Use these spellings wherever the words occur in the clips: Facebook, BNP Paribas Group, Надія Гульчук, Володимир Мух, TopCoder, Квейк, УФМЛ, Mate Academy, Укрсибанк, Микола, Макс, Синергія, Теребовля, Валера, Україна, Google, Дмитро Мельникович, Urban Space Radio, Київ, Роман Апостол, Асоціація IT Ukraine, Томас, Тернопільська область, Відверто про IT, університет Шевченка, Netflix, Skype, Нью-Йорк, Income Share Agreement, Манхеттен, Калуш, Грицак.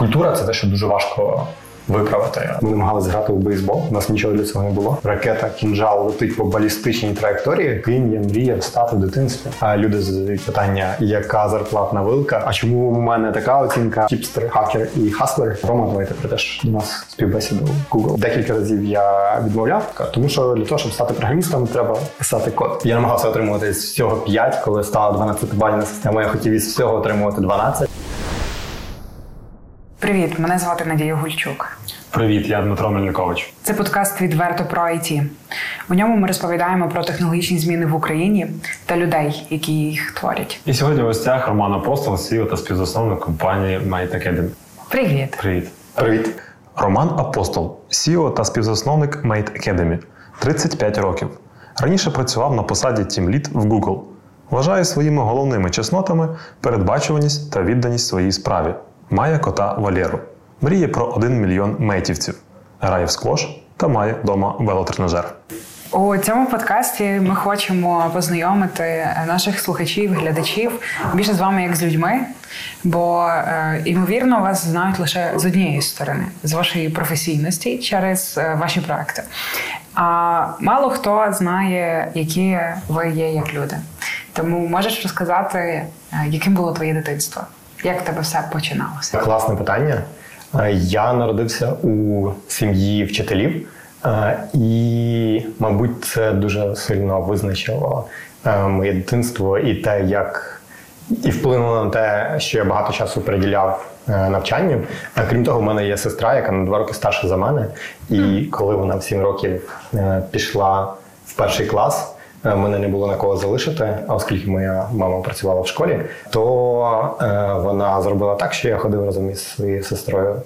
культура – це те, що дуже важко виправити. Ми намагалися грати в бейсбол, у нас нічого для цього не було. Ракета «Кінжал» летить по балістичній траєкторії, ким я мріяв стати в дитинстві. А люди задають питання, яка зарплатна вилка, а чому у мене така оцінка, хіпстер, хакер і хаслер. Рома, давайте прийдеш до нас співбесіду в Google. Декілька разів я відмовляв, тому що для того, щоб стати програмістом, треба писати код. Я намагався отримувати з всього 5, коли стала 12-бальна система, я хотів із всього отримувати 12. Привіт, мене звати Надія Гульчук. Привіт, я Дмитро Мельникович. Це подкаст «Відверто про IT». У ньому ми розповідаємо про технологічні зміни в Україні та людей, які їх творять. І сьогодні в гостях Роман Апостол, CEO та співзасновник компанії Mate Academy. Привіт. Привіт. Привіт. Роман Апостол, CEO та співзасновник Mate Academy. 35 років. Раніше працював на посаді тімлід в Google. Вважає своїми головними чеснотами передбачуваність та відданість своїй справі. Має кота Валеру. Мріє про 1 мільйон мейтівців. Грає в сквош та має вдома велотренажер. У цьому подкасті ми хочемо познайомити наших слухачів, глядачів більше з вами як з людьми, бо, ймовірно, вас знають лише з однієї сторони, з вашої професійності, через ваші проекти. А мало хто знає, які ви є як люди. Тому можеш розказати, яким було твоє дитинство? Як в тебе все починалося? Класне питання. Я народився у сім'ї вчителів. І, мабуть, це дуже сильно визначило моє дитинство і те, як і вплинуло на те, що я багато часу приділяв навчанню. Крім того, в мене є сестра, яка на 2 роки старша за мене. І коли вона в 7 років пішла в 1 клас, мене не було на кого залишити, а оскільки моя мама працювала в школі, то вона зробила так, що я ходив разом із своєю сестрою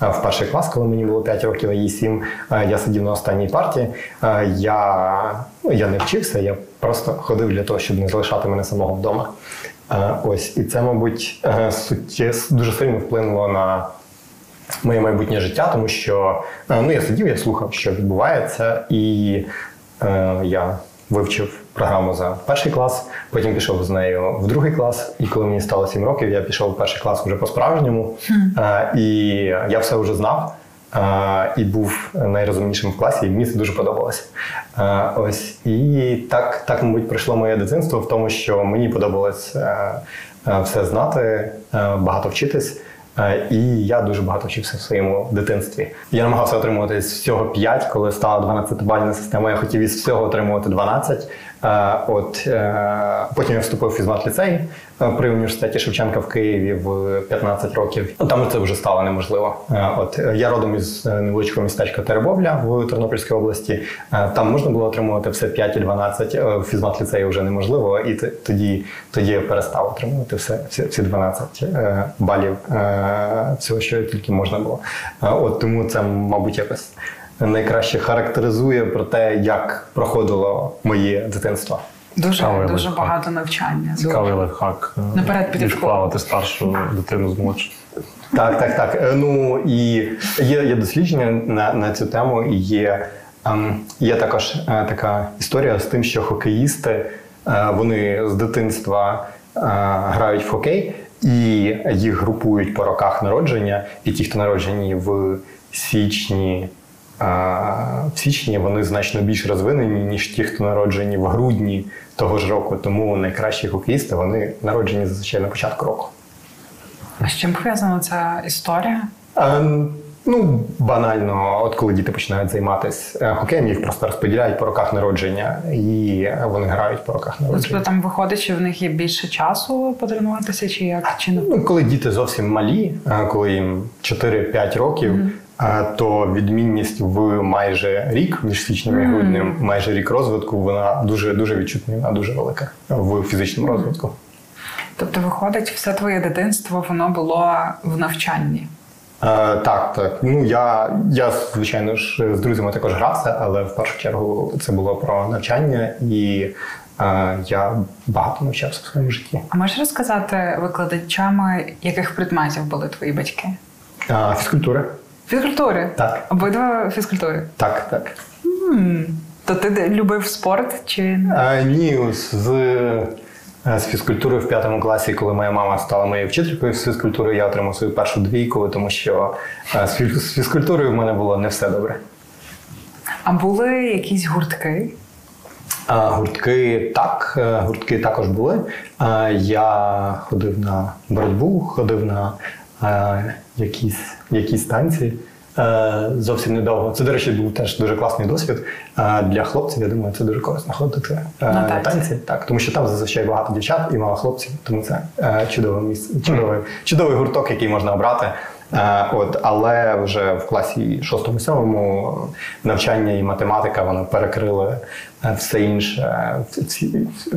в 1 клас, коли мені було 5 років, а їй 7. Я сидів на останній парті. Я не вчився, я просто ходив для того, щоб не залишати мене самого вдома. Ось, і це, мабуть, дуже сильно вплинуло на моє майбутнє життя, тому що я сидів, я слухав, що відбувається, і я вивчив програму за 1 клас, потім пішов з нею в 2 клас, і коли мені стало 7 років, я пішов в 1 клас вже по-справжньому, і я все вже знав, і був найрозумнішим в класі, і мені це дуже подобалося. Ось, і так, мабуть, пройшло моє дитинство в тому, що мені подобалось все знати, багато вчитись, і я дуже багато вчився в своєму дитинстві. Я намагався отримувати з всього 5, коли стала 12-бальна система, я хотів із всього отримувати 12. Потім я вступив у фізмат-ліцей при університеті Шевченка в Києві в 15 років. Там це вже стало неможливо. Я родом із невеличкого містечка Теребовля в Тернопільській області. Там можна було отримувати все 5 і 12, в фізмат-ліцеї вже неможливо, і тоді я перестав отримувати всі 12 балів всього, що тільки можна було. Тому це, мабуть, якось найкраще характеризує про те, як проходило моє дитинство. Дуже багато навчання. Цікавий лайфхак. Наперед піти в школу. Відплавати старшу дитину з младшою. Так. І є дослідження на цю тему, і є також така історія з тим, що хокеїсти, вони з дитинства грають в хокей, і їх групують по роках народження, і ті, хто народжені в січні, вони значно більш розвинені, ніж ті, хто народжені в грудні того ж року. Тому найкращі хокеїсти, вони народжені зазвичай на початку року. А з чим пов'язана ця історія? Банально, коли діти починають займатися хокеєм, їх просто розподіляють по роках народження, і вони грають по роках народження. Тобто там виходить, що в них є більше часу потренуватися, чи як? Коли діти зовсім малі, коли їм 4-5 років, то відмінність в майже рік між січним і грудним, майже рік розвитку, вона дуже відчутна, вона дуже велика в фізичному розвитку. Тобто, виходить, все твоє дитинство, воно було в навчанні? Так. Я, звичайно ж, з друзями також грався, але в першу чергу це було про навчання, і я багато навчався в своєму житті. А можеш розказати викладачами, яких предметів були твої батьки? Фізкультури. Фізкультури? Так. Обидва фізкультури? Так. То ти любив спорт? Ні, з з фізкультури в 5 класі, коли моя мама стала моєю вчителькою з фізкультури, я отримав свою першу двійку, тому що з фізкультурою в мене було не все добре. А були якісь гуртки? Гуртки так, гуртки також були. Я ходив на боротьбу, ходив на якісь танці зовсім недовго. Це, до речі, був теж дуже класний досвід для хлопців. Я думаю, це дуже корисно ходити на танці. Так, тому що там зазвичай багато дівчат і мало хлопців, тому це чудове місце, чудовий гурток, який можна обрати. Але вже в класі 6-7 навчання і математика, воно перекрили все інше,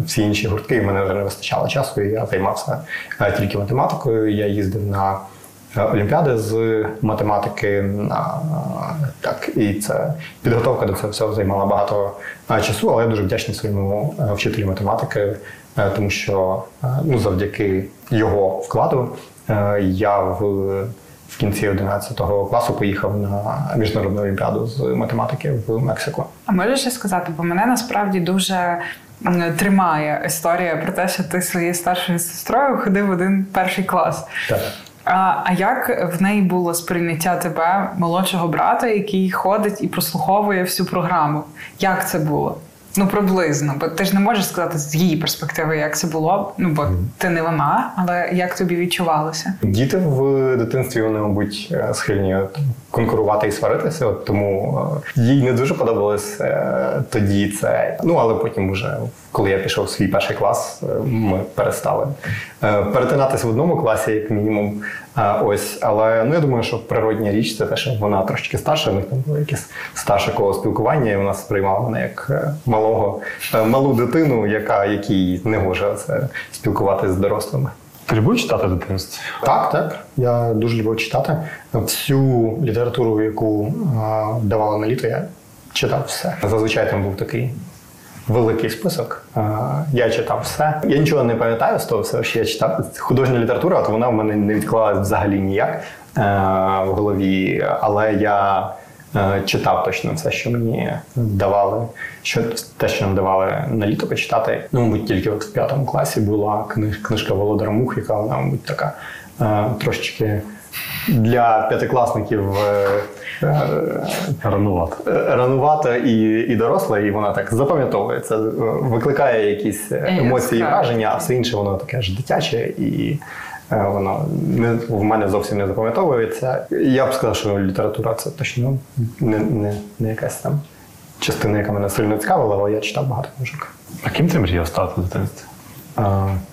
всі інші гуртки, і мене вже не вистачало часу, і я займався тільки математикою. Я їздив на олімпіади з математики, і це підготовка до цього всього займала багато часу, але я дуже вдячний своєму вчителю математики, тому що завдяки його вкладу я в кінці 11 класу поїхав на міжнародну олімпіаду з математики в Мексику. А можеш ще сказати, бо мене насправді дуже тримає історія про те, що ти своєю старшою сестрою ходив в один перший клас. Так. А як в неї було сприйняття тебе, молодшого брата, який ходить і прослуховує всю програму? Як це було? Приблизно, бо ти ж не можеш сказати з її перспективи, як це було, бо ти не вона, але як тобі відчувалося? Діти в дитинстві, вони, мабуть, схильні конкурувати і сваритися, тому їй не дуже подобалось тоді це. Але потім вже, коли я пішов в свій перший клас, ми перестали перетинатися в одному класі, як мінімум. Але я думаю, що природня річ це те, що вона трошечки старша, в них там було якесь старше коло спілкування, і вона сприймала мене як малу дитину, якій не може спілкуватися з дорослими. Ти любив читати в дитинстві? Так. Я дуже любив читати. Всю літературу, яку давали на літо, я читав все. Зазвичай там був такий великий список. Я читав все. Я нічого не пам'ятаю з того всього, що я читав. Художня література, вона в мене не відклалась взагалі ніяк в голові, але я читав точно все, що мені давали, що нам давали на літо почитати. Мабуть, тільки в 5 класі була книжка Володимира Мух, яка вона, мабуть, така трошечки для п'ятикласників ранувата і доросла, і вона так запам'ятовується, викликає якісь емоції і враження, а все інше воно таке ж дитяче і воно в мене зовсім не запам'ятовується. Я б сказав, що література це точно не якась там частина, яка мене сильно цікавила, але я читав багато книжок. А ким ти мріяв стати в дитинстві?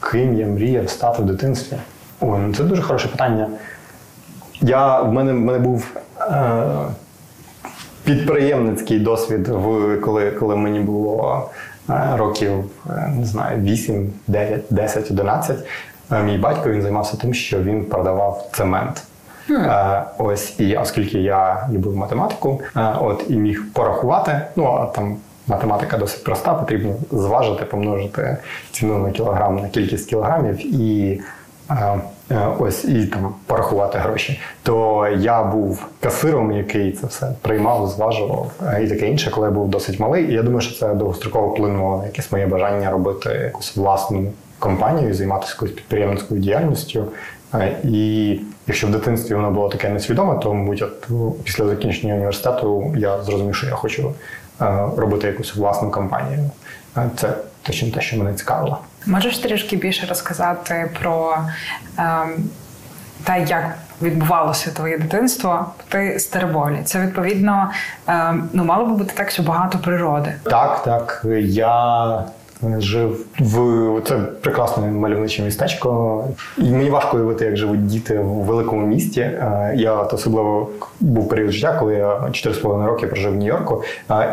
Ким я мріяв стати в дитинстві? Це дуже хороше питання. В мене був підприємницький досвід, коли мені було років, не знаю, 8, 9, 10, 11. Мій батько, він займався тим, що він продавав цемент. І оскільки я любив математику, і міг порахувати, математика досить проста, потрібно зважити, помножити ціну на кілограм, на кількість кілограмів і там порахувати гроші. То я був касиром, який це все приймав, зважував і таке інше, коли я був досить малий. І я думаю, що це довгостроково вплинуло на якесь моє бажання робити якусь власну компанію, займатися якоюсь підприємницькою діяльністю. І якщо в дитинстві воно було таке несвідоме, то, мабуть, після закінчення університету я зрозумів, що я хочу робити якусь власну компанію. Це точно те, що мене цікавило. Можеш трішки більше розказати про те, як відбувалося твоє дитинство? Ти з Теребовлі. Це, відповідно, мало би бути так, що багато природи. Так. Я жив це прекрасне мальовниче містечко. І мені важко уявити, як живуть діти в великому місті. Я особливо був період життя, коли я 4,5 роки прожив в Нью-Йорку,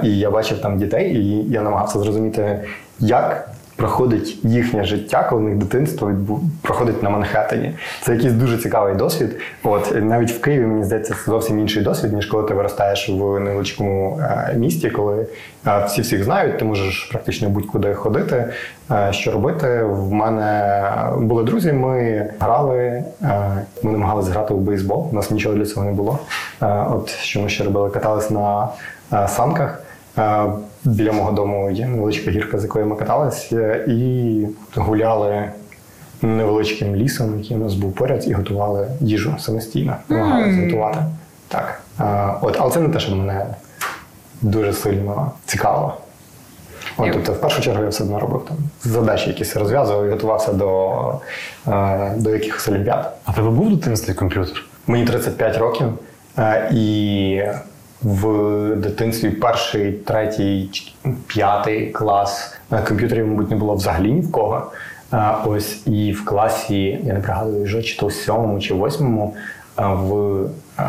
і я бачив там дітей, і я намагався зрозуміти, як проходить їхнє життя, коли в них дитинство проходить на Манхеттені. Це якийсь дуже цікавий досвід. Навіть в Києві, мені здається, це зовсім інший досвід, ніж коли ти виростаєш в невеличкому місті, коли всіх знають, ти можеш практично будь-куди ходити, що робити. В мене були друзі, ми намагалися грати в бейсбол, у нас нічого для цього не було. Що ми ще робили? Катались на санках. Біля мого дому є невеличка гірка, з якою ми каталися, і гуляли невеличким лісом, який у нас був поряд, і готували їжу самостійно, намагалися готувати. Так. Але це не те, що мене дуже сильно цікавило. Тобто, в першу чергу, я все одно робив там задачі якісь розв'язував і готувався до якихось олімпіад. А в тебе був в дитинстві комп'ютер? Мені 35 років, і в дитинстві перший, третій, п'ятий клас комп'ютерів, мабуть, не було взагалі ні в кого. Ось і в класі, я не пригадую вже, чи то в сьомому, чи в восьмому, в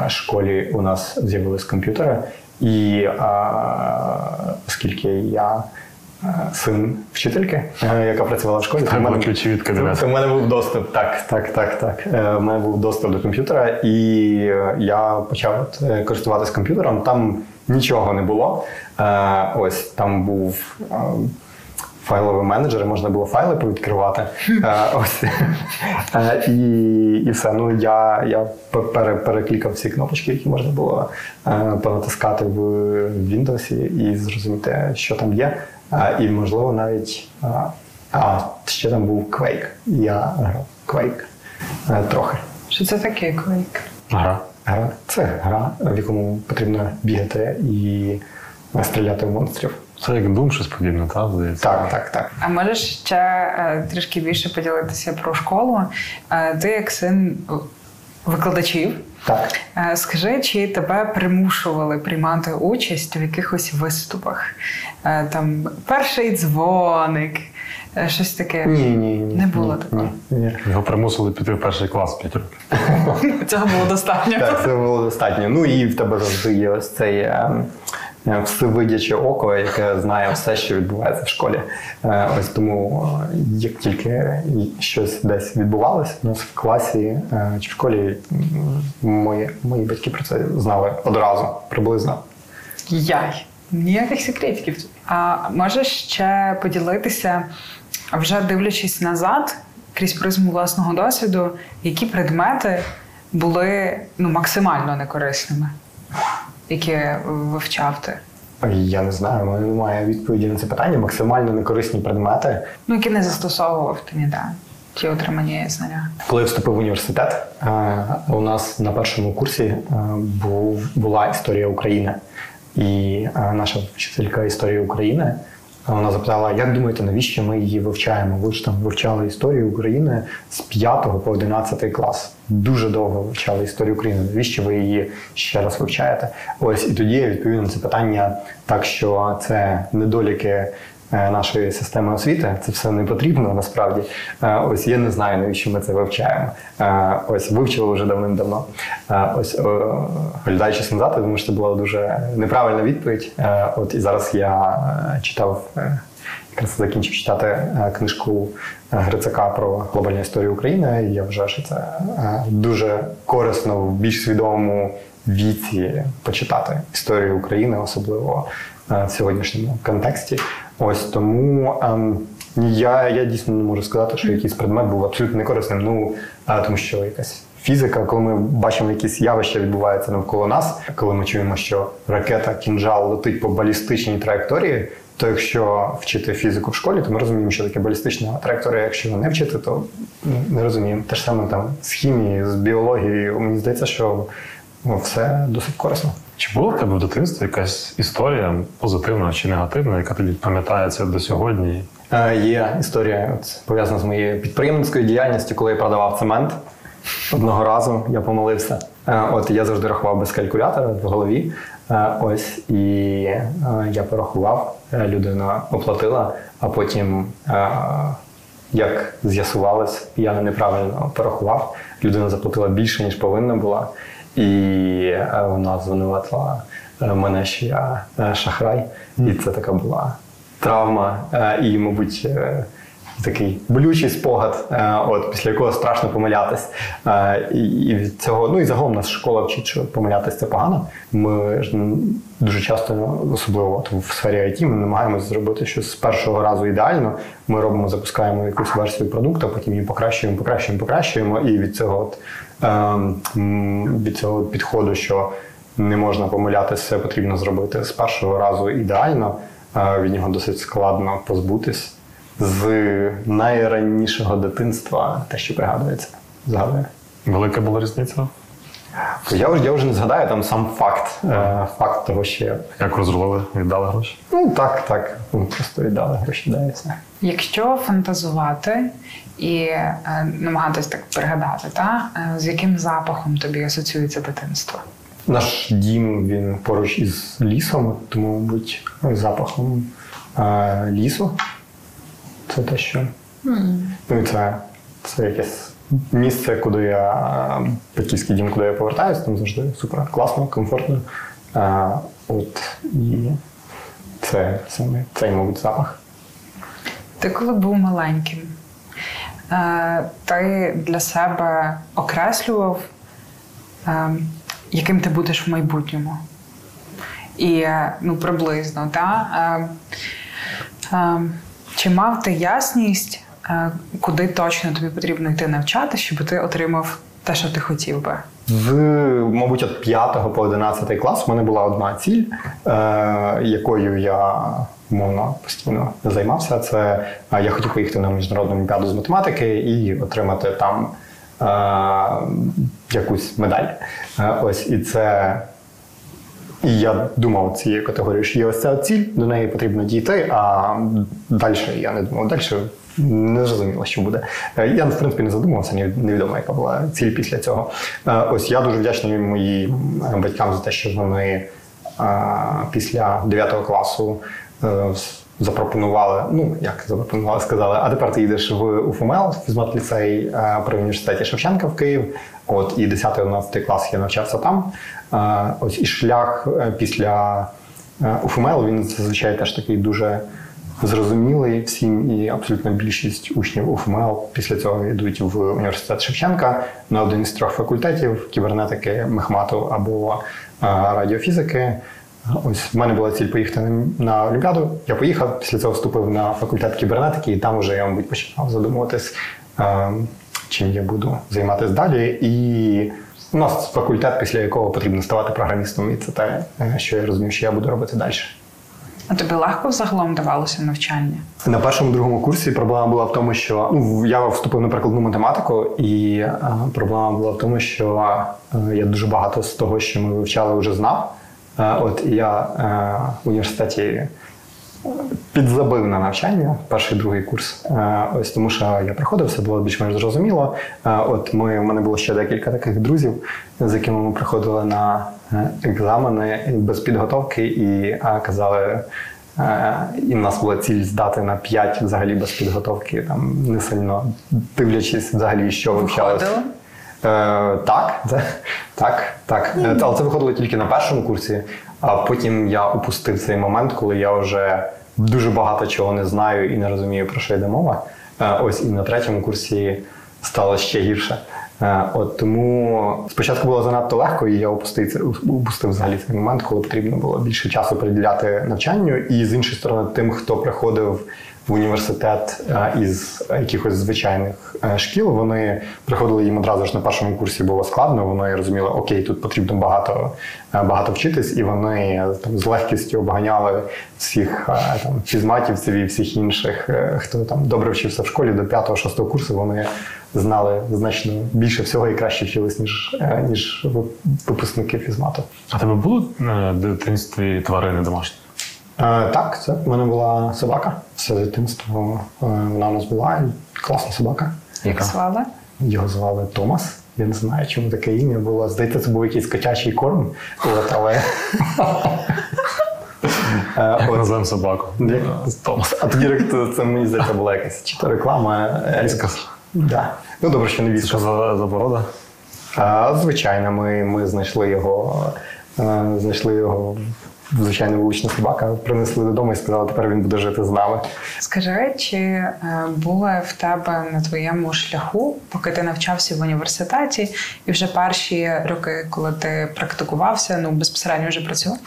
школі у нас з'явились комп'ютери. І оскільки я син вчительки, яка працювала в школі, то в мене був доступ. Так. У мене був доступ до комп'ютера, і я почав користуватись комп'ютером. Там нічого не було. Ось там був файловий менеджер, можна було файли повідкривати. Ось. І все. Ну, я переклікав всі кнопочки, які можна було понатискати в Windows і зрозуміти, що там є. І, можливо, навіть... ще там був Квейк. Я грав Квейк трохи. Що це таке Квейк? Гра. Це гра, в якому потрібно бігати і стріляти в монстрів. Це як Doom, щось подібне, так, здається? Так. А можеш ще трішки більше поділитися про школу? Ти як син викладачів. Так. Скажи, чи тебе примушували приймати участь у якихось виступах? Там перший дзвоник, щось таке? Ні. Не було такого? Ні. Його примусили піти в перший клас 5 років. Цього було достатньо. Так, це було достатньо. Ну і в тебе завжди є ось цей... всевидяче око, яке знає все, що відбувається в школі. Ось тому, як тільки щось десь відбувалося, у нас в класі чи в школі мої батьки про це знали одразу, приблизно. Ніяких секретиків. А можеш ще поділитися, вже дивлячись назад, крізь призму власного досвіду, які предмети були максимально некорисними? Яке вивчав ти? Я не знаю, в мене немає відповіді на це питання. Максимально некорисні предмети. Які не застосовував ти ніде, ті отримані знання. Коли я вступив в університет, у нас на першому курсі була історія України. І наша вчителька історії України, вона запитала, як думаєте, навіщо ми її вивчаємо? Ви ж там вивчали історію України з 5 по 11 клас. Дуже довго вивчали історію України. Навіщо ви її ще раз вивчаєте? Ось, і тоді я відповів на це питання так, що це недоліки нашої системи освіти. Це все не потрібно, насправді. Ось, я не знаю, навіщо ми це вивчаємо. Ось, вивчили вже давним-давно. Ось, оглядаючись назад, я думаю, що це була дуже неправильна відповідь. От, і зараз я читав, якраз закінчив читати книжку Грицака про глобальну історію України. І я вважаю, що це дуже корисно в більш свідомому віці почитати історію України, особливо в сьогоднішньому контексті. Ось тому я дійсно не можу сказати, що якийсь предмет був абсолютно некорисним, тому що якась фізика, коли ми бачимо якісь явища відбуваються навколо нас, коли ми чуємо, що ракета «Кінжал» летить по балістичній траєкторії, то якщо вчити фізику в школі, то ми розуміємо, що таке балістична траєкторія, якщо не вчити, то не розуміємо. Те ж саме там з хімії, з біології, мені здається, що все досить корисно. Чи була в тебе в дитинстві якась історія, позитивна чи негативна, яка тобі пам'ятається до сьогодні? Є історія, пов'язана з моєю підприємницькою діяльністю, коли я продавав цемент. Одного разу я помилився. Я завжди рахував без калькулятора в голові. Я порахував, людина оплатила, а потім, як з'ясувалось, я неправильно порахував. Людина заплатила більше, ніж повинна була. І вона звинуватила мене, що я шахрай. І це така була травма і, мабуть, такий болючий спогад, після якого страшно помилятись. І від цього, і загалом нас школа вчить, що помилятись – це погано. Ми ж дуже часто, особливо в сфері IT, ми намагаємося зробити щось з першого разу ідеально. Ми робимо, запускаємо якусь версію продукту, потім її покращуємо. І від цього підходу, що не можна помилятися, все потрібно зробити з першого разу ідеально, від нього досить складно позбутись. З найранішого дитинства те, що пригадується, згадує. Велика була різниця? Я вже не згадаю, там сам факт того, що я... Як розрулили? Віддали гроші? Так. Просто віддали гроші, дається. Якщо фантазувати і намагатись так пригадати, з яким запахом тобі асоціюється дитинство? Наш дім, він поруч із лісом, тому, мабуть, запахом лісу. Це те, що... Це якесь... Місце, куди я, батьківський дім, куди я повертаюся, там завжди супер класно, комфортно. Це мабуть, запах. Ти коли був маленьким, ти для себе окреслював, яким ти будеш в майбутньому? І, приблизно, чи мав ти ясність, куди точно тобі потрібно йти навчати, щоб ти отримав те, що ти хотів би? Мабуть, від 5 по 11 клас в мене була одна ціль, якою я, умовно, постійно займався. Це я хотів поїхати на міжнародну олімпіаду з математики і отримати там якусь медаль. І я думав цією категорією, що є ось ця ціль, до неї потрібно дійти, а далі я не думав. Не зрозуміло, що буде. Я, в принципі, не задумувався, невідомо, яка була ціль після цього. Я дуже вдячний моїм батькам за те, що вони після 9 класу сказали, а тепер ти йдеш в УФМЛ, фізмат-ліцей при університеті Шевченка в Київ. І 10-11 клас я навчався там. І шлях після УФМЛ, він, зазвичай, теж такий дуже зрозумілий всім, і абсолютно більшість учнів УФМЛ після цього йдуть в університет Шевченка на один із 3 факультетів – кібернетики, мехмату або радіофізики. В мене була ціль поїхати на олімпіаду. Я поїхав, після цього вступив на факультет кібернетики, і там вже я, мабуть, починав задумуватись, чим я буду займатися далі. І у нас факультет, після якого потрібно ставати програмістом, і це те, що я розумів, що я буду робити далі. А тобі легко взагалом давалося навчання? На першому-другому курсі проблема була в тому, що я вступив на прикладну математику, і проблема була в тому, що я дуже багато з того, що ми вивчали, вже знав. І я в університеті підзабив на навчання, перший-другий курс. Тому що я приходив, все було більш-менш зрозуміло. У мене було ще декілька таких друзів, з якими ми приходили на екзамени без підготовки і казали, і в нас була ціль здати на 5 взагалі без підготовки, не сильно дивлячись взагалі, що вивчалося. Так. Але це виходило тільки на першому курсі, а потім я упустив цей момент, коли я вже дуже багато чого не знаю і не розумію, про що йде мова. І на 3-му курсі стало ще гірше. Тому спочатку було занадто легко, і я упустив взагалі цей момент, коли потрібно було більше часу приділяти навчанню. І з іншої сторони, тим, хто приходив в університет із якихось звичайних шкіл, вони приходили, їм одразу ж на першому курсі було складно, вони розуміли, окей, тут потрібно багато вчитись, і вони з легкістю обганяли всіх фізматівців і всіх інших, хто добре вчився в школі, до 5-6 курсу вони знали значно більше всього і краще вчились, ніж випускники фізмату. А тебе були в дитинстві тварини домашні? Так, в мене була собака. Все дитинство вона у нас була. Класна собака. Як звали? Його звали Томас. Я не знаю, чому таке ім'я було. Здається, це був якийсь котячий корм. Називаємо собаку. Томас. А тоді це, мені здається, була якась чи то реклама. Ліскас. Так. Добре, що не візьмеш. Що за порода? Звичайно, ми знайшли його. Звичайно, вулична собака. Принесли додому і сказали, тепер він буде жити з нами. Скажи, чи були в тебе на твоєму шляху, поки ти навчався в університеті, і вже перші роки, коли ти практикувався, безпосередньо вже працював,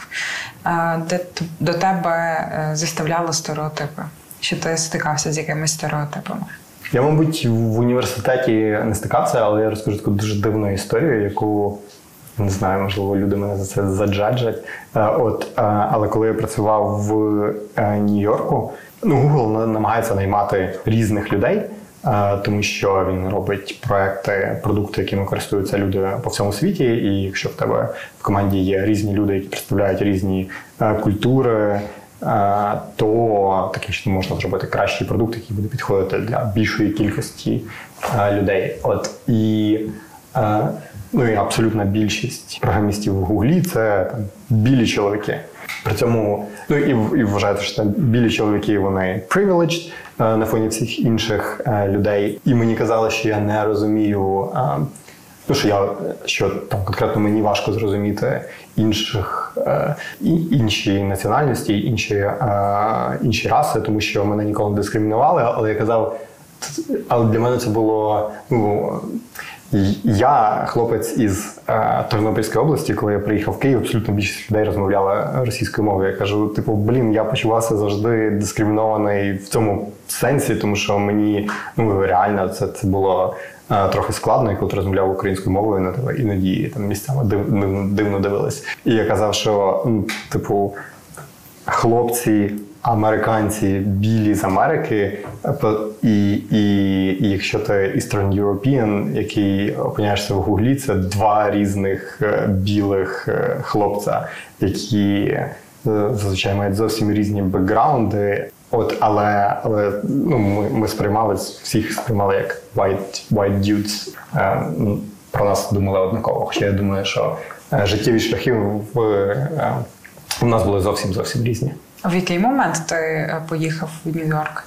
де до тебе заставляли стереотипи? Чи ти стикався з якимись стереотипами? Я, мабуть, в університеті не стикався, але я розкажу таку дуже дивну історію, яку не знаю, можливо, люди мене за це заджаджать. Але коли я працював в Нью-Йорку, Google намагається наймати різних людей, тому що він робить проекти, продукти, якими користуються люди по всьому світі, і якщо в тебе в команді є різні люди, які представляють різні культури, то таким чином можна зробити кращий продукт, який буде підходити для більшої кількості людей. І абсолютна більшість програмістів в Гуглі – це білі чоловіки. При цьому, і вважається, що білі чоловіки, вони privileged на фоні всіх інших людей. І мені казали, що я не розумію, конкретно мені важко зрозуміти інші національності, інші раси, тому що мене ніколи не дискримінували, але я казав, але для мене це було, я хлопець із Тернопільської області, коли я приїхав в Київ, абсолютно більшість людей розмовляли російською мовою. Я кажу, я почувався завжди дискримінований в цьому сенсі, тому що мені, реально це було трохи складно, і коли ти розмовляв українською мовою, на тебе іноді місцями дивно дивились. І я казав, що, хлопці, американці, білі з Америки, і якщо ти Eastern European, який опиняєшся в Гуглі, це два різних білих хлопця, які зазвичай мають зовсім різні бекграунди. Ми всіх сприймали як white dudes. Про нас думали однаково. Хоча я думаю, що життєві шляхи у нас були зовсім різні. В який момент ти поїхав в Нью-Йорк?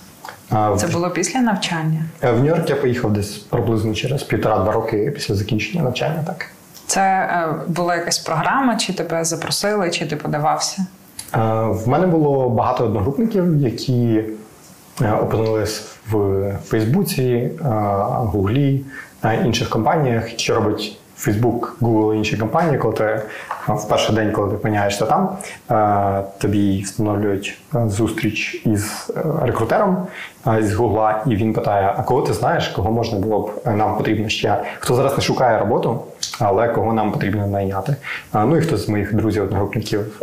Це було після навчання? В Нью-Йорк я поїхав десь приблизно через 1,5-2 роки після закінчення навчання, так. Це була якась програма, чи тебе запросили, чи ти подавався? В мене було багато одногрупників, які опинились в Фейсбуці, Гуглі, інших компаніях, що робить Facebook, Google і інші компанії, коли ти в перший день, коли ти опиняєшся там, тобі встановлюють зустріч із рекрутером з Гугла, і він питає, а кого ти знаєш, кого можна було б, нам потрібно ще, хто зараз не шукає роботу, але кого нам потрібно найняти. І хтось з моїх друзів-одногрупників,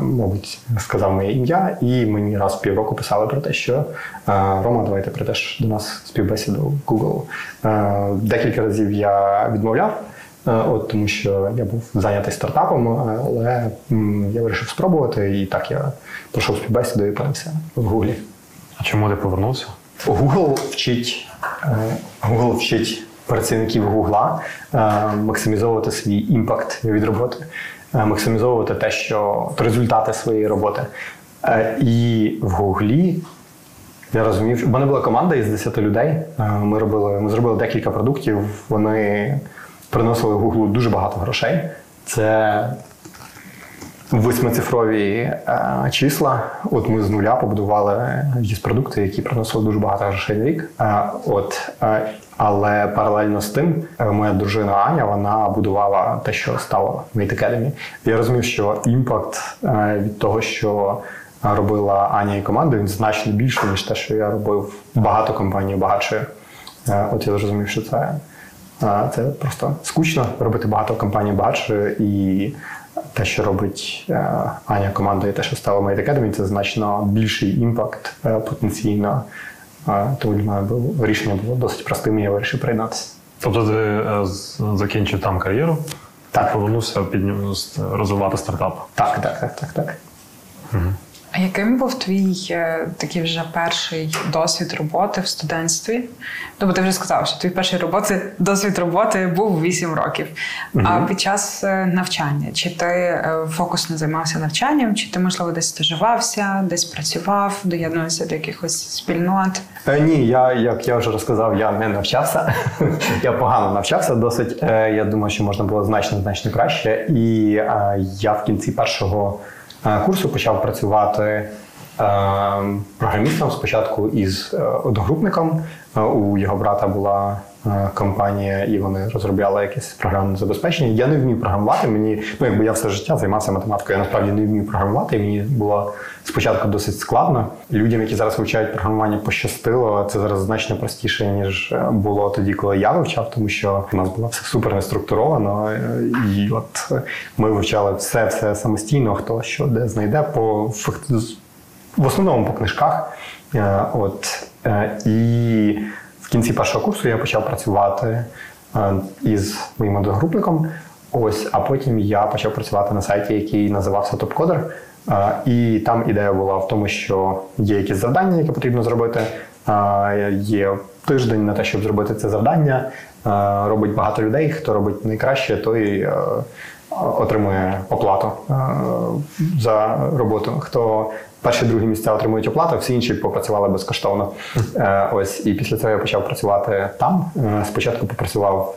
мабуть, сказав моє ім'я, і мені раз в півроку писали про те, що Рома, давай ти прийдеш до нас співбесіду в Google. Декілька разів я відмовляв, тому що я був зайнятий стартапом, але я вирішив спробувати, і так я пройшов співбесіду і опинився в Гуглі. А чому ти повернувся? Google вчить працівників Гугла максимізовувати свій імпакт від роботи, максимізовувати результати своєї роботи. І в Гуглі я розумів, в мене була команда із 10 людей, ми зробили декілька продуктів, вони приносили Гуглу дуже багато грошей. Це 8-цифрові числа. Ми з нуля побудували якісь продукти, які приносили дуже багато грошей на рік. Але паралельно з тим, моя дружина Аня, вона будувала те, що стало Mate Academy. Я розумів, що імпакт від того, що робила Аня і команда, він значно більший, ніж те, що я робив. Багато компаній багатше. Я зрозумів, що це просто скучно, робити багато компаній багатше, і те, що робить Аня, команда, і те, що стало Mate Academy, це значно більший імпакт потенційно. Тому для мене рішення було досить простим, і я вирішив приєднатися. Тобто ти закінчив там кар'єру? Так. Повернувся розвивати стартап? Так. Угу. А яким був твій такий вже перший досвід роботи в студентстві? Тобто ти вже сказав, що твій перший досвід роботи був 8 років. Угу. А під час навчання? Чи ти фокусно займався навчанням? Чи ти, можливо, десь стажувався, десь працював, доєднувався до якихось спільнот? Ні, як я вже розказав, я не навчався. Я погано навчався досить. Я думаю, що можна було значно краще. І я в кінці першого курсу почав працювати програмістом, спочатку із одногрупником. У його брата була компанія, і вони розробляли якесь програмне забезпечення. Я не вмів програмувати, мені, якби я все життя займався математикою, я насправді не вмів програмувати, і мені було спочатку досить складно. Людям, які зараз вивчають програмування, пощастило, це зараз значно простіше, ніж було тоді, коли я вивчав, тому що у нас було все супер неструктуровано, і от ми вивчали все самостійно, хто що де знайде, в основному по книжках. І в кінці першого курсу я почав працювати із моїм одногрупником, а потім я почав працювати на сайті, який називався TopCoder. І там ідея була в тому, що є якісь завдання, які потрібно зробити, є тиждень на те, щоб зробити це завдання, робить багато людей, хто робить найкраще, той отримує оплату за роботу. Хто перші-другі місця отримують оплату, всі інші попрацювали безкоштовно. І після цього я почав працювати там. Спочатку попрацював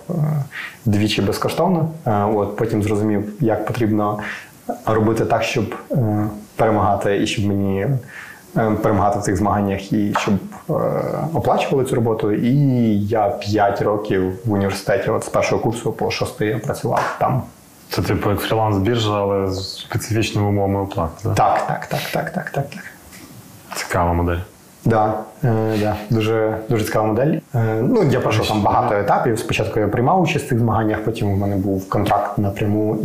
двічі безкоштовно, потім зрозумів, як потрібно робити так, щоб перемагати, і щоб мені перемагати в цих змаганнях, і щоб оплачували цю роботу. І я 5 років в університеті, з першого курсу по 6 я працював там. Це типу як фріланс-біржа, але з специфічними умовами оплати, так? Так. Цікава модель. Так, дуже, дуже цікава модель. Я пройшов там багато етапів. Спочатку я приймав участь в цих змаганнях, потім у мене був контракт напряму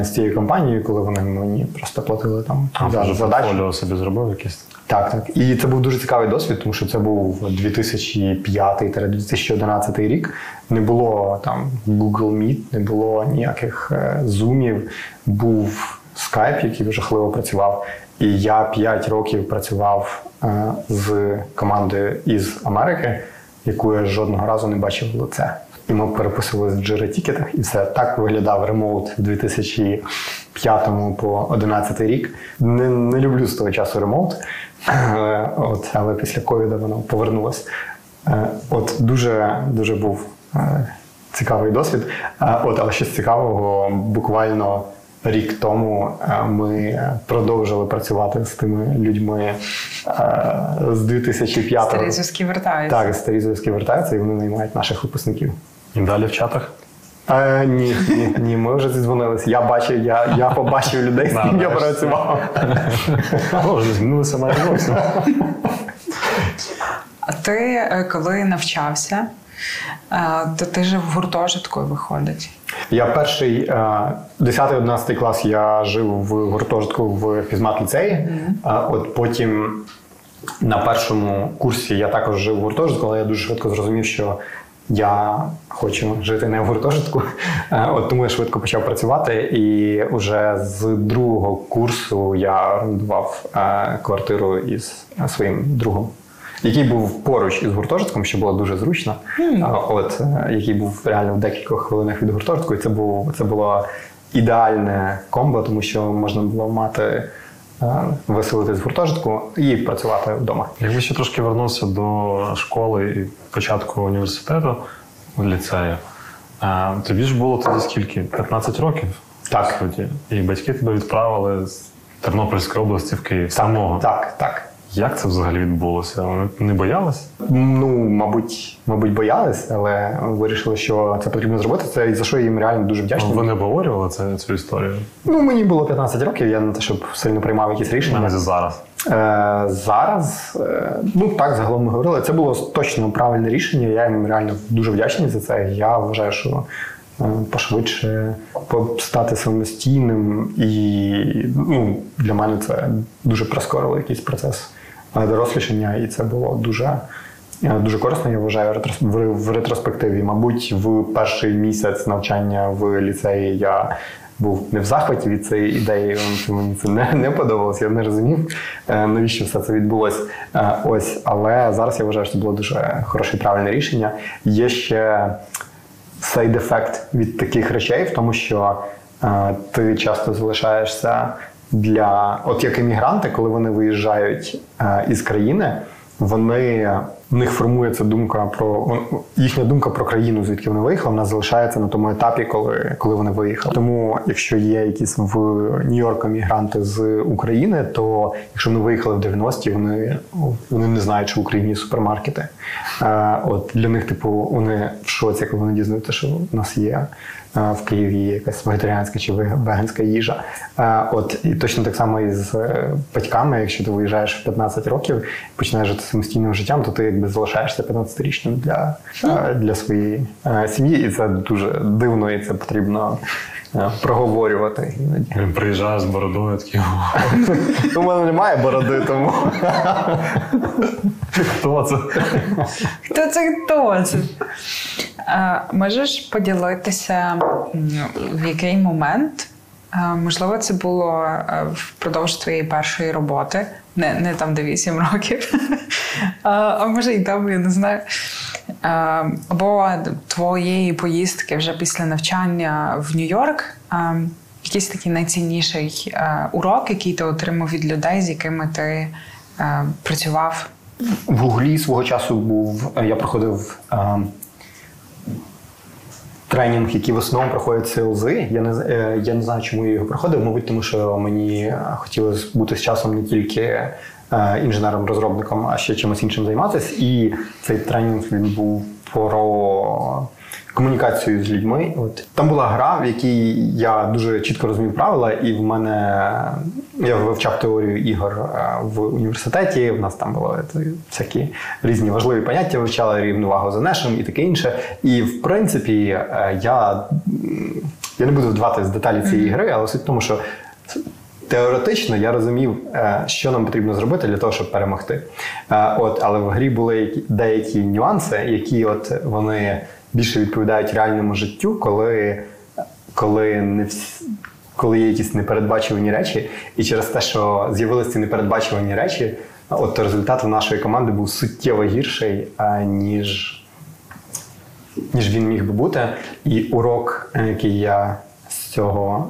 з цією компанією, коли вони мені просто платили там за задачу. Портфоліо собі зробив якесь? Так. І це був дуже цікавий досвід, тому що це був 2005-2011 рік. Не було там Google Meet, не було ніяких зумів. Був Skype, який жахливо працював. І я 5 років працював з командою із Америки, яку я жодного разу не бачив в лице. І ми переписувалися в джиро-тікетах, і все. Так виглядав ремоут в 2005 по 2011 рік. Не люблю з того часу ремоут, але після ковіда воно повернулося. Дуже, дуже був цікавий досвід. Але щось цікавого, буквально рік тому ми продовжили працювати з тими людьми з 2005-го. Старі зв'язки вертаються. Так, старі зв'язки вертаються, і вони наймають наших випускників. І далі в чатах? Ні, ми вже зідзвонилися. Я побачив людей, з ким я працював. Вже змінилися на відносини. А ти, коли навчався, то ти жив в гуртожитку, виходить? Я перший 10-11 клас я жив в гуртожитку в фізмат-ліцеї. Потім на першому курсі я також жив в гуртожитку, але я дуже швидко зрозумів, що я хочу жити не в гуртожитку. Тому я швидко почав працювати, і вже з другого курсу я орендував квартиру із своїм другом, який був поруч із гуртожитком, що було дуже зручно, який був реально в декількох хвилинах від гуртожитку. І це було ідеальне комбо, тому що можна було мати виселити з гуртожитку і працювати вдома. Якби ще трошки вернувся до школи і початку університету, ліцею, тобі ж було тоді скільки? 15 років? Так. І батьки тебе відправили з Тернопільської області в Київ самого. Так. Як це взагалі відбулося? Вони не боялись? Мабуть, боялись, але вирішили, що це потрібно зробити. Це і за що я їм реально дуже вдячний. Ви не обговорювали цю історію? Мені було 15 років, я не те, щоб сильно приймав якісь рішення. Навіть зараз? Зараз? Так, загалом ми говорили. Це було точно правильне рішення. Я їм реально дуже вдячний за це. Я вважаю, що пошвидше стати самостійним. І для мене це дуже прискорило якийсь процес дорослішання, і це було дуже, дуже корисно, я вважаю, в ретроспективі. Мабуть, в перший місяць навчання в ліцеї я був не в захваті від цієї ідеї, мені це не подобалось, я не розумів, навіщо все це відбулося. Але зараз я вважаю, що це було дуже хороше і правильне рішення. Є ще сайд-ефект від таких речей в тому, що ти часто залишаєшся як емігранти, коли вони виїжджають із країни, в них формується їхня думка про країну, звідки вони виїхали, вона залишається на тому етапі, коли вони виїхали. Тому, якщо є якісь в Нью-Йорку мігранти з України, то якщо вони виїхали в 90-ті, вони не знають, що в Україні супермаркети. От для них, вони в шоці, коли вони дізнаються, що в нас є в Києві якась вегетаріанська чи веганська їжа. І точно так само і з батьками, якщо ти виїжджаєш в 15 років, починаєш жити самостійним життям, то ти якби залишаєшся 15-річним для своєї сім'ї. І це дуже дивно, і це потрібно проговорювати іноді. Приїжджаю з бородою, такий... У мене немає бороди, тому... Хто це? Хто це? Хто це? Можеш поділитися, в який момент, можливо, це було впродовж твоєї першої роботи, не там, де 8 років, а може і там, я не знаю, або твоєї поїздки вже після навчання в Нью-Йорк, якийсь такий найцінніший урок, який ти отримав від людей, з якими ти працював? В Гуглі свого часу я проходив тренінг, який в основному проходять селзи. Я не знаю, чому я його проходив, мабуть, тому що мені хотілося бути з часом не тільки інженером-розробником, а ще чимось іншим займатися. І цей тренінг він був про комунікацію з людьми. От. Там була гра, в якій я дуже чітко розумів правила, і я вивчав теорію ігор в університеті, в нас там були всякі різні важливі поняття, вивчали рівновагу за нешем і таке інше. І, в принципі, я не буду вдаватися в деталі цієї гри, але суть в тому, що теоретично я розумів, що нам потрібно зробити для того, щоб перемогти. Але в грі були деякі нюанси, які вони більше відповідають реальному життю, коли є якісь непередбачувані речі. І через те, що з'явилися ці непередбачувані речі, то результат нашої команди був суттєво гірший, ніж він міг би бути. І урок, який я з цього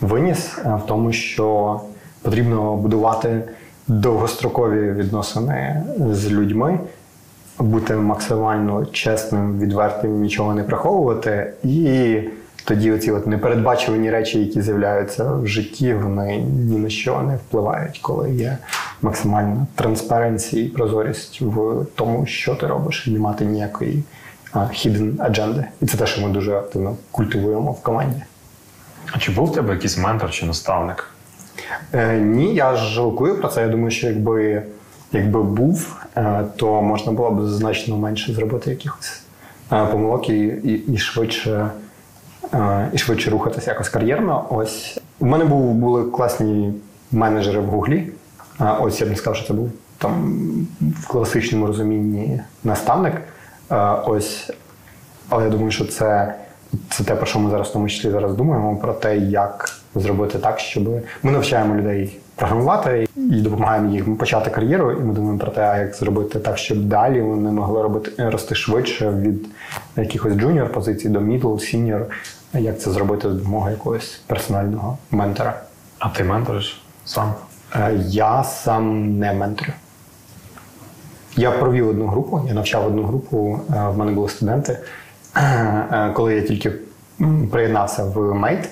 виніс, в тому, що потрібно будувати довгострокові відносини з людьми, бути максимально чесним, відвертим, нічого не приховувати. І тоді оці непередбачувані речі, які з'являються в житті, вони ні на що не впливають, коли є максимальна транспаренція і прозорість в тому, що ти робиш, і не мати ніякої hidden agenda. І це те, що ми дуже активно культивуємо в команді. А чи був в тебе якийсь ментор чи наставник? Ні, я жалкую про це. Я думаю, що якби був, то можна було б значно менше зробити якихось помилок і швидше рухатися якось кар'єрно. У мене були класні менеджери в Гуглі. Я б не сказав, що це був там в класичному розумінні наставник. Але я думаю, що це те, про що ми зараз в тому числі зараз думаємо, про те, як зробити так, щоб ми навчаємо людей програмувати і допомагаємо їм почати кар'єру, і ми думаємо про те, як зробити так, щоб далі вони могли рости швидше від якихось джуніор-позицій до мідл, сіньор, як це зробити з допомогою якогось персонального ментора. А ти менториш сам? Я сам не менторю. Я провів одну групу, я навчав одну групу, в мене були студенти, коли я тільки приєднався в Mate,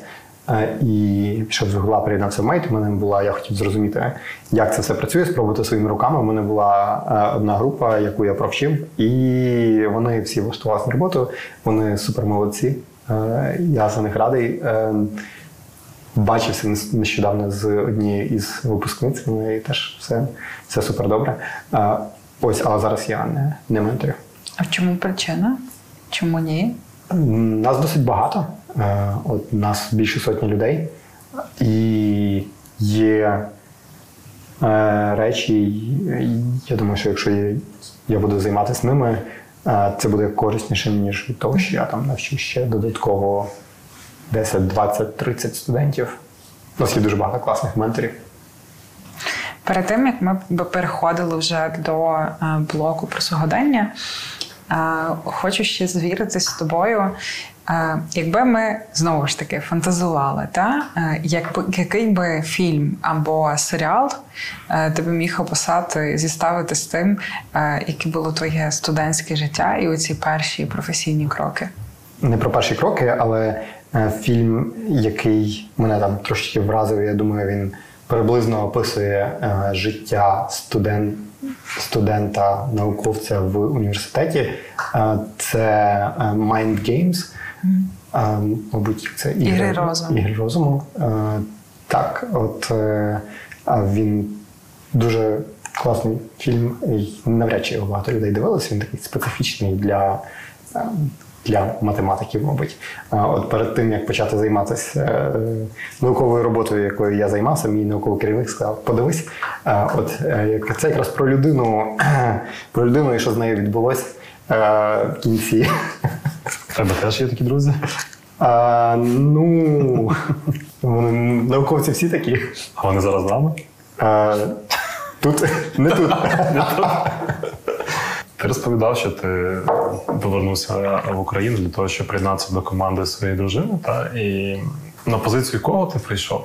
і пішов з Гугла, приєднався в Mate, я хотів зрозуміти, як це все працює, спробувати своїми руками. У мене була одна група, яку я провчив, і вони всі влаштувалися на роботу, вони супер молодці, я за них радий. Бачився нещодавно з однією із випускниць, у неї теж все супер добре. Але зараз я не менторю. А в чому причина? Чому ні? Нас досить багато. Нас більше сотні людей. І є речі, я думаю, що якщо я буду займатися ними, це буде корисніше, ніж від того, що я там навчу ще додатково 10, 20, 30 студентів. У нас є дуже багато класних менторів. Перед тим, як ми переходили вже до блоку про сьогодення, хочу ще звіритись з тобою, Якби ми, знову ж таки, фантазували, та? Який би фільм або серіал ти би міг описати, зіставити з тим, яке було твоє студентське життя і оці перші професійні кроки? Не про перші кроки, але фільм, який мене там трошки вразив, я думаю, він приблизно описує життя студента-науковця в університеті. Це Mind Games. Мабуть, це ігри розуму. Так, от він дуже класний фільм. Навряд чи його багато людей дивилися. Він такий специфічний для математиків, мабуть. От перед тим, як почати займатися науковою роботою, якою я займався, мій науковий керівник сказав: подивись. От це якраз про людину і що з нею відбулося в кінці. Треба теж є такі друзі? Науковці всі такі. А вони зараз з нами? Не тут. Ти розповідав, що ти повернувся в Україну для того, щоб приєднатися до команди своєї дружини, та? І на позицію кого ти прийшов?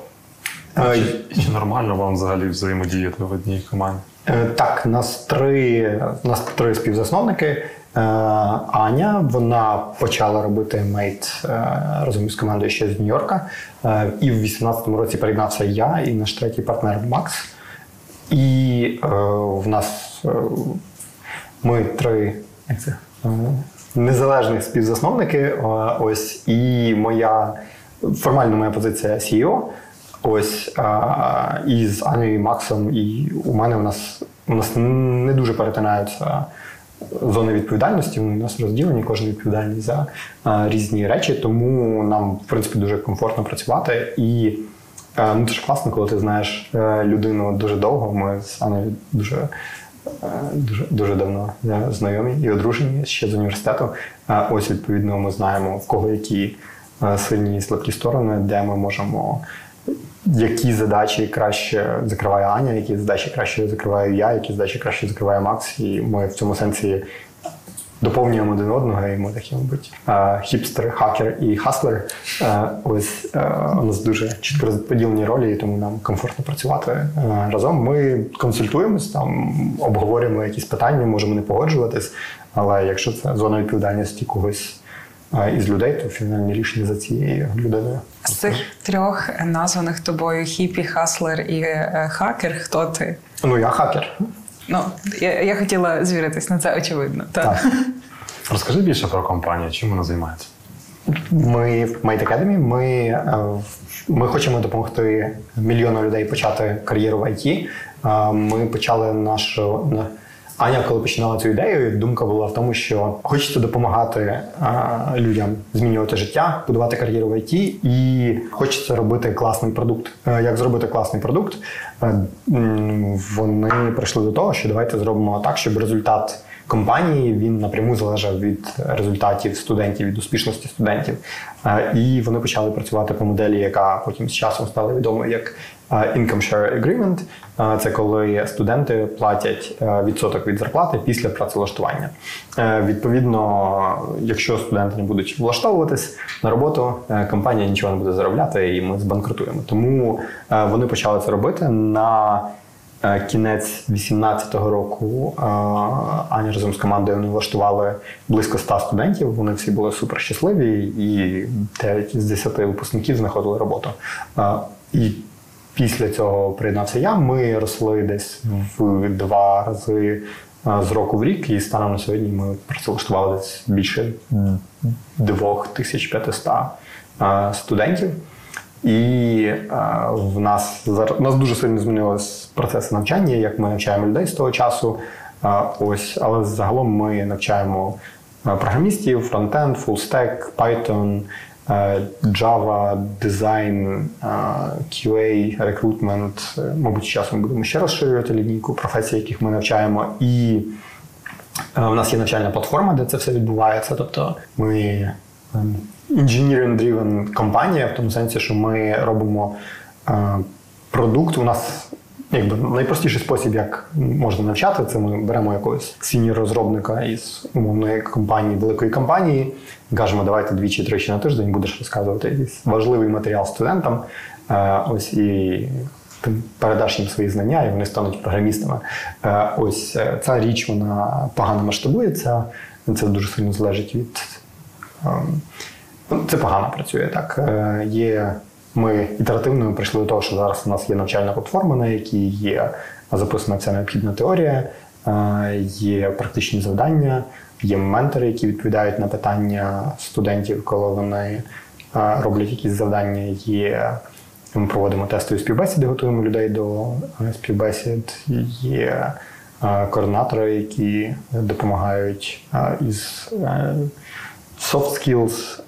Чи нормально вам взагалі взаємодіяти в одній команді? Так, нас три співзасновники. Аня, вона почала робити мейт разом з командою ще з Нью-Йорка. І в 2018 році приєднався я і наш третій партнер Макс. І в нас ми три незалежних співзасновники. Ось, і формально моя позиція CEO. Ось, і з Анею, і Максом, і у нас не дуже перетинаються зони відповідальності, вони у нас розділені, кожен відповідальний за різні речі, тому нам, в принципі, дуже комфортно працювати. І дуже класно, коли ти знаєш людину дуже довго. Ми з Анею дуже давно знайомі і одружені ще з університету. Ось, відповідно, ми знаємо, в кого які сильні і слабкі сторони, де ми можемо, які задачі краще закриває Аня, які задачі краще закриваю я, які задачі краще закриває Макс. І ми в цьому сенсі доповнюємо один одного, і ми такі, мабуть, хіпстер, хакер і хаслер. Ось у нас дуже чітко розподілені ролі, і тому нам комфортно працювати разом. Ми консультуємось, там обговорюємо якісь питання, можемо не погоджуватись, але якщо це зона відповідальності когось із людей, то фінальне рішення за цією людиною. З цих трьох названих тобою хіпі, хаслер і хакер, хто ти? Я хакер. Я хотіла звіритись, на це очевидно. Так. Розкажи більше про компанію, чим вона займається? Ми в Mate Academy, ми хочемо допомогти мільйону людей почати кар'єру в IT. Ми почали Аня, коли починала цю ідею, думка була в тому, що хочеться допомагати людям змінювати життя, будувати кар'єру в IT, і хочеться робити класний продукт. Як зробити класний продукт? Вони прийшли до того, що давайте зробимо так, щоб результат компанії, він напряму залежав від результатів студентів, від успішності студентів. І вони почали працювати по моделі, яка потім з часом стала відомою як Income Share Agreement. Це коли студенти платять відсоток від зарплати після працевлаштування. Відповідно, якщо студенти не будуть влаштовуватись на роботу, компанія нічого не буде заробляти, і ми збанкрутуємо. Тому вони почали це робити. На кінець 2018 року Аня разом з командою влаштували близько 100 студентів. Вони всі були супер щасливі, і 9 з 10 випускників знаходили роботу. І після цього приєднався я. Ми росли десь в 2 рази з року в рік, і станом на сьогодні ми працевлаштували десь більше 2500 студентів. І в нас дуже сильно змінились процеси навчання, як ми навчаємо людей з того часу. Ось, але загалом ми навчаємо програмістів, фронтенд, фулстек, Python, Java, дизайн, QA, рекрутмент. Мабуть, часом будемо ще розширювати лінійку професій, яких ми навчаємо. І в нас є навчальна платформа, де це все відбувається. Тобто ми engineering-driven компанія, в тому сенсі, що ми робимо продукт. У нас Якби найпростіший спосіб, як можна навчати, це ми беремо якогось сіньор-розробника із умовної компанії, великої компанії, кажемо, давайте двічі-тричі на тиждень будеш розказувати якийсь важливий матеріал студентам, ось і ти передаш їм свої знання, і вони стануть програмістами. Ось ця річ, вона погано масштабується, це дуже сильно залежить від... Це погано працює, так. Є... Ми ітеративно прийшли до того, що зараз у нас є навчальна платформа, на якій є записана ця необхідна теорія, є практичні завдання, є ментори, які відповідають на питання студентів, коли вони роблять якісь завдання. Є, ми проводимо тестові співбесіди, готуємо людей до співбесід, є координатори, які допомагають із soft skills.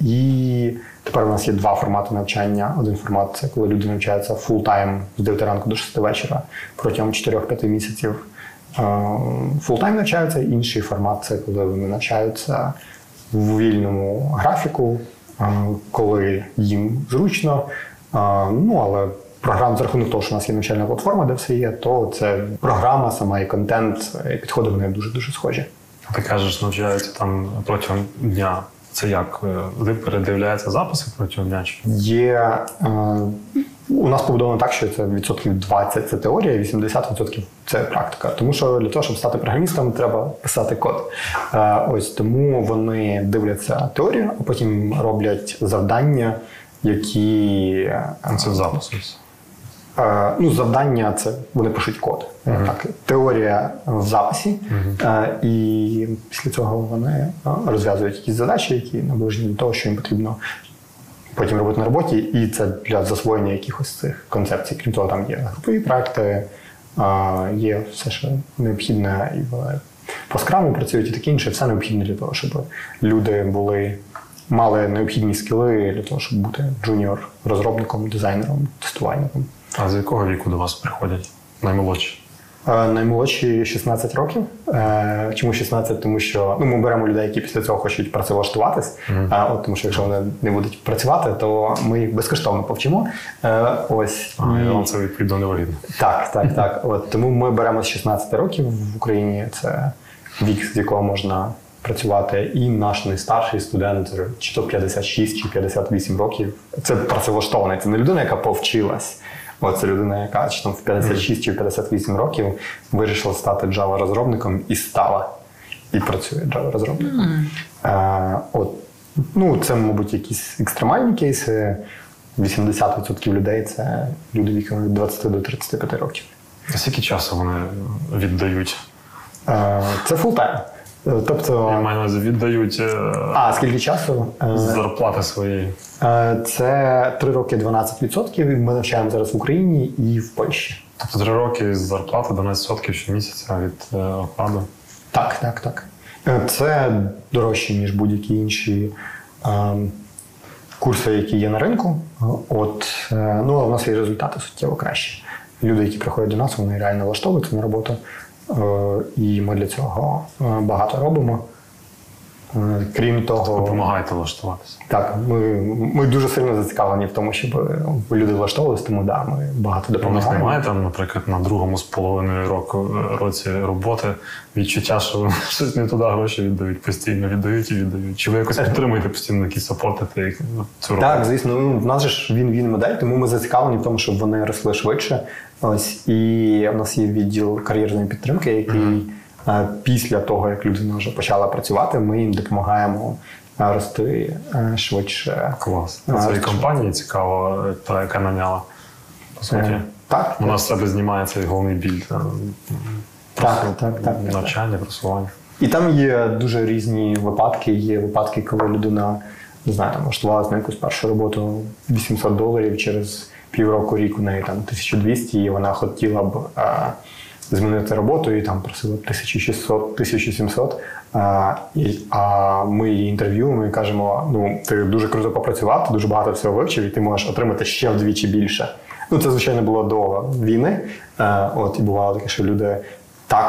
І тепер у нас є два формати навчання. Один формат – це коли люди навчаються фултайм з 9 ранку до 6 вечора протягом 4-5 місяців. Фултайм навчаються. Інший формат – це коли вони навчаються в вільному графіку, коли їм зручно. Але програм, за рахунок того, що у нас є навчальна платформа, де все є, то це програма сама і контент, і підходи в неї дуже-дуже схожі. Ти кажеш, навчаються там протягом дня. Це як? Ви передивляєте записи протягом дня? Є. У нас побудовано так, що це 20% це теорія, 80% це практика. Тому що для того, щоб стати програмістом, треба писати код. Ось тому вони дивляться теорію, а потім роблять завдання, які... Це запис. Завдання – це вони пишуть код. Uh-huh. Так, теорія в записі, uh-huh. І після цього вони розв'язують якісь задачі, які наближені до того, що їм потрібно потім робити на роботі, і це для засвоєння якихось цих концепцій. Крім того, там є групові проекти, є все, що необхідне, і по скраму працюють, і таке інше, все необхідне для того, щоб люди мали необхідні скіли для того, щоб бути джуніор-розробником, дизайнером, тестувальником. А з якого віку до вас приходять наймолодші? Наймолодші 16 років. Чому 16? Тому що ми беремо людей, які після цього хочуть працевлаштуватись. Mm-hmm. Тому що якщо вони не будуть працювати, то ми їх безкоштовно повчимо. Це відповідно невигідно. Так. Тому ми беремо з 16 років в Україні. Це вік, з якого можна працювати. І наш найстарший студент, чи то 56, чи 58 років. Це працевлаштований. Це не людина, яка повчилась. Це людина, яка в 56 чи 58 років вирішила стати Java-розробником і стала. І працює Java-розробником. Це, мабуть, якісь екстремальні кейси. 80% людей – це люди віком від 20 до 35 років. А скільки часу вони віддають? Це фултайм. Тобто... Я маю на увазі, віддають... скільки часу? Зарплати свої. Це 3 роки 12%. Ми навчаємо зараз в Україні і в Польщі. Тобто 3 роки зарплати 12% щомісяця від окладу? Так. Це дорожче, ніж будь-які інші курси, які є на ринку. Але в нас і результати суттєво кращі. Люди, які приходять до нас, вони реально влаштовуються на роботу. І ми для цього багато робимо. Крім того... Допомагаєте влаштуватися. Так, ми дуже сильно зацікавлені в тому, щоб люди влаштовувалися, тому ми багато допомагаємо. У нас немає там, наприклад, на 2,5 році роботи відчуття, що щось не туди гроші віддають, постійно віддають і віддають. Чи ви якось підтримуєте постійно якісь сапортити цю роботу? Так, звісно, в нас же ж він модель, тому ми зацікавлені в тому, щоб вони росли швидше. І в нас є відділ кар'єрної підтримки, який після того, як людина вже почала працювати, ми їм допомагаємо рости швидше. Клас. Це компанії цікаво, та, яка наняла, по суті. Так. Вона з себе знімає цей головний біль навчання, просування. І там є дуже різні випадки. Є випадки, коли людина, влаштувалася на якусь першу роботу $800, через півроку, рік у неї там 1200, і вона хотіла б змінити роботу і там просила 1600-1700, а ми її інтерв'юємо і кажемо, ти дуже круто попрацював, ти дуже багато всього вивчив і ти можеш отримати ще вдвічі більше. Це, звичайно, було до війни, і бувало таке, що люди,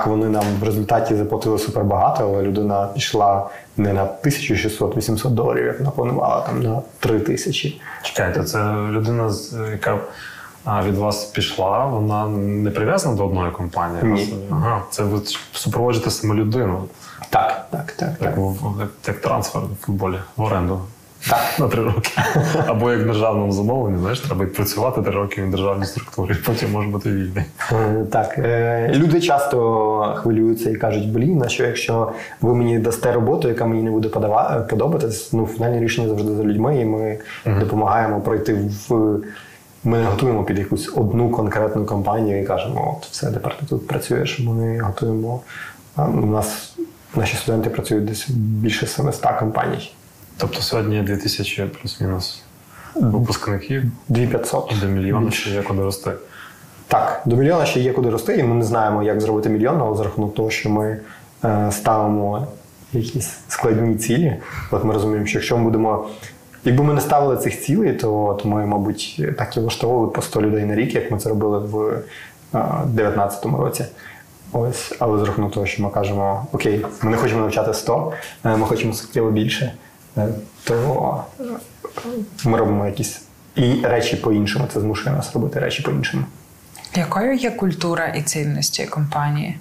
вони нам в результаті заплатили супербагато, але людина пішла не на 1600-800 $, як вона планувала, на 3000. Чекайте, це людина, яка від вас пішла, вона не прив'язана до одної компанії? Ні. Ага, це ви супроводжуєте саме людину. Так. Як трансфер в футболі, в оренду. Так. На 3 роки. Або як державному замовленню, знаєш, треба працювати 3 роки в державній структурі, потім може бути вільний. Так. Люди часто хвилюються і кажуть, блін, а що якщо ви мені дасте роботу, яка мені не буде подобатись, ну, фінальне рішення завжди за людьми, і ми допомагаємо пройти в... Ми не готуємо під якусь одну конкретну компанію і кажемо, от, все, тепер ти тут працюєш, ми готуємо. У нас наші студенти працюють десь більше 700 компаній. Тобто сьогодні 2000 плюс-мінус випускників? 2500. І до мільйона ще є куди рости. Так, до мільйона ще є куди рости, і ми не знаємо, як зробити мільйон, але за рахунок того, що ми ставимо якісь складні цілі. От ми розуміємо, що якщо ми будемо... Якби ми не ставили цих цілей, то ми, мабуть, так і влаштовували по 100 людей на рік, як ми це робили в 2019 році. Ось. Але за рахунок того, що ми кажемо, окей, ми не хочемо навчати 100, ми хочемо суттєво більше, то ми робимо якісь і речі по-іншому. Це змушує нас робити речі по-іншому. Якою є культура і цінності компанії?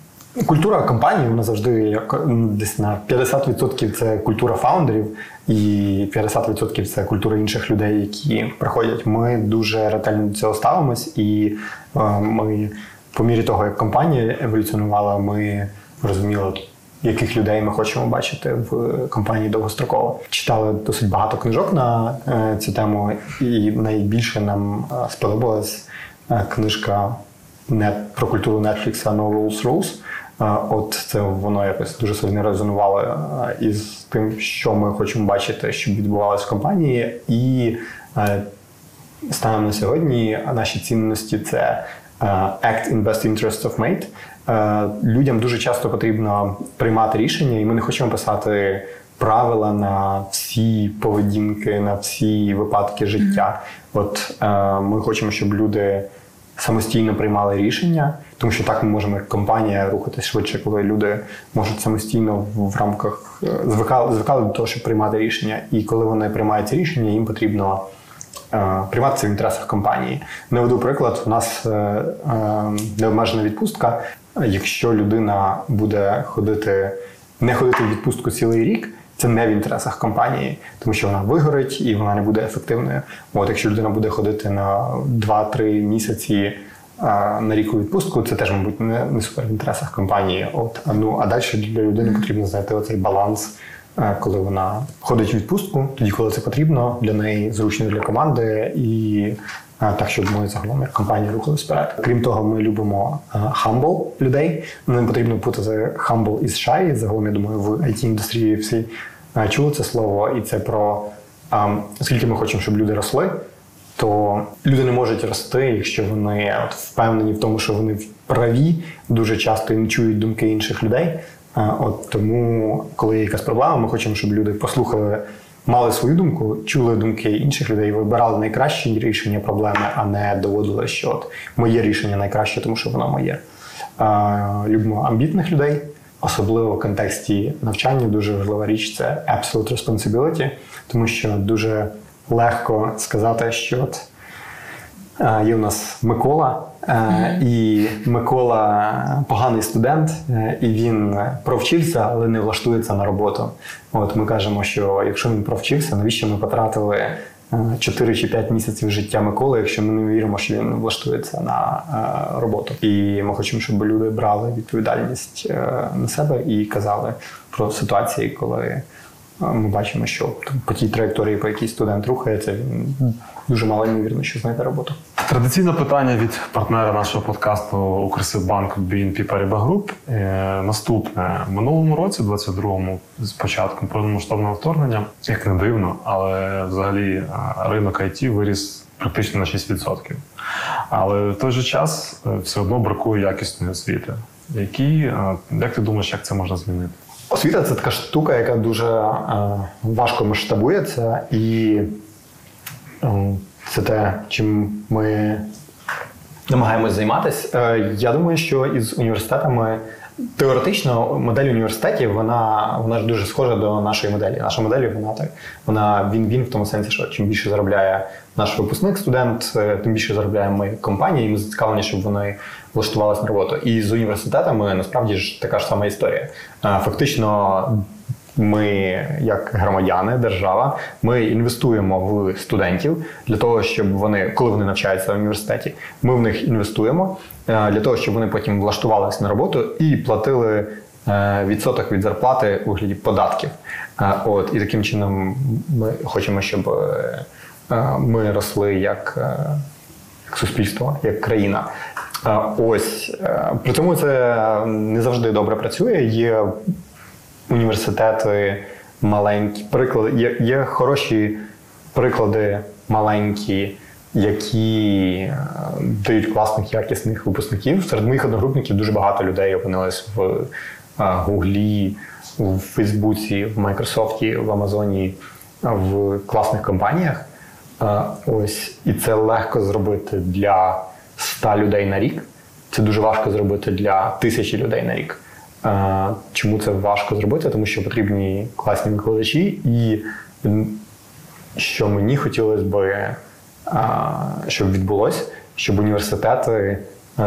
Культура компанії, вона завжди десь на 50% це культура фаундерів і 50% це культура інших людей, які приходять. Ми дуже ретельно до цього ставимось, і ми по мірі того, як компанія еволюціонувала, ми розуміли, яких людей ми хочемо бачити в компанії довгостроково. Читали досить багато книжок на цю тему, і найбільше нам сподобалась книжка про культуру Netflix «No Rules, Rules». От це воно якось дуже сильно резонувало із тим, що ми хочемо бачити, що відбувалося в компанії. І станом на сьогодні наші цінності – це «Act in best interest of Mate». Людям дуже часто потрібно приймати рішення, і ми не хочемо писати правила на всі поведінки, на всі випадки життя. От ми хочемо, щоб люди самостійно приймали рішення, тому що так ми можемо, як компанія, рухатись швидше, коли люди можуть самостійно в рамках звикали до того, щоб приймати рішення. І коли вони приймають ці рішення, їм потрібно приймати це в інтересах компанії. Наведу приклад, у нас необмежена відпустка. Якщо людина буде не ходити в відпустку цілий рік, це не в інтересах компанії, тому що вона вигорить і вона не буде ефективною. От, якщо людина буде ходити на 2-3 місяці на рік у відпустку, це теж, мабуть, не супер в інтересах компанії. От, а далі для людини потрібно знайти оцей баланс, коли вона ходить у відпустку, тоді, коли це потрібно, для неї зручно для команди і так, щоб ми загалом як компанія рухалась вперед. Крім того, ми любимо humble людей. Не потрібно путати humble із shy. Загалом, я думаю, в IT-індустрії всі чули це слово, і це про оскільки ми хочемо, щоб люди росли, то люди не можуть рости, якщо вони впевнені в тому, що вони праві, дуже часто не чують думки інших людей. От тому, коли є якась проблема, ми хочемо, щоб люди послухали, мали свою думку, чули думки інших людей, вибирали найкраще рішення проблеми, а не доводили, що от моє рішення найкраще, тому що воно моє. Любимо амбітних людей, особливо в контексті навчання. Дуже важлива річ – це absolute responsibility, тому що дуже легко сказати, що от є у нас Микола, і Микола поганий студент, і він провчився, але не влаштується на роботу. От ми кажемо, що якщо він провчився, навіщо ми потратили 4 чи 5 місяців життя Миколи, якщо ми не віримо, що він влаштується на роботу. І ми хочемо, щоб люди брали відповідальність на себе і казали про ситуації, коли ми бачимо, що по тій траєкторії, по якій студент рухається, він дуже мало ймовірно, що знайде роботу. Традиційне питання від партнера нашого подкасту Укрсибанк BNP Paribas Group. Наступне. В минулому році, 22-му, з початком повномасштабного вторгнення, як не дивно, але взагалі ринок IT виріс практично на 6%. Але в той же час все одно бракує якісної освіти. Як ти думаєш, як це можна змінити? Освіта – це така штука, яка дуже важко масштабується, і це те, чим ми намагаємось займатися. Я думаю, що із університетами Теоретично модель університетів, вона ж дуже схожа до нашої моделі. Наша модель, вона він-він в тому сенсі, що чим більше заробляє наш випускник, студент, тим більше заробляємо ми компанії, і ми зацікавлені, щоб вони влаштувалися на роботу. І з університетами, насправді, ж така ж сама історія. Фактично, ми, як громадяни, держава, ми інвестуємо в студентів для того, щоб вони, коли вони навчаються в університеті, ми в них інвестуємо для того, щоб вони потім влаштувалися на роботу і платили відсоток від зарплати у вигляді податків. От, і таким чином ми хочемо, щоб ми росли як суспільство, як країна. Ось. При цьому це не завжди добре працює. Є університети маленькі, приклади, є хороші приклади маленькі, які дають класних, якісних випускників. Серед моїх одногрупників дуже багато людей опинилось в Гуглі, в Фейсбуці, в Майкрософті, в Амазоні, в класних компаніях. Ось. І це легко зробити для 100 людей на рік. Це дуже важко зробити для 1000 людей на рік. Чому це важко зробити? Тому що потрібні класні викладачі, і що мені хотілося б, щоб відбулося, щоб університети,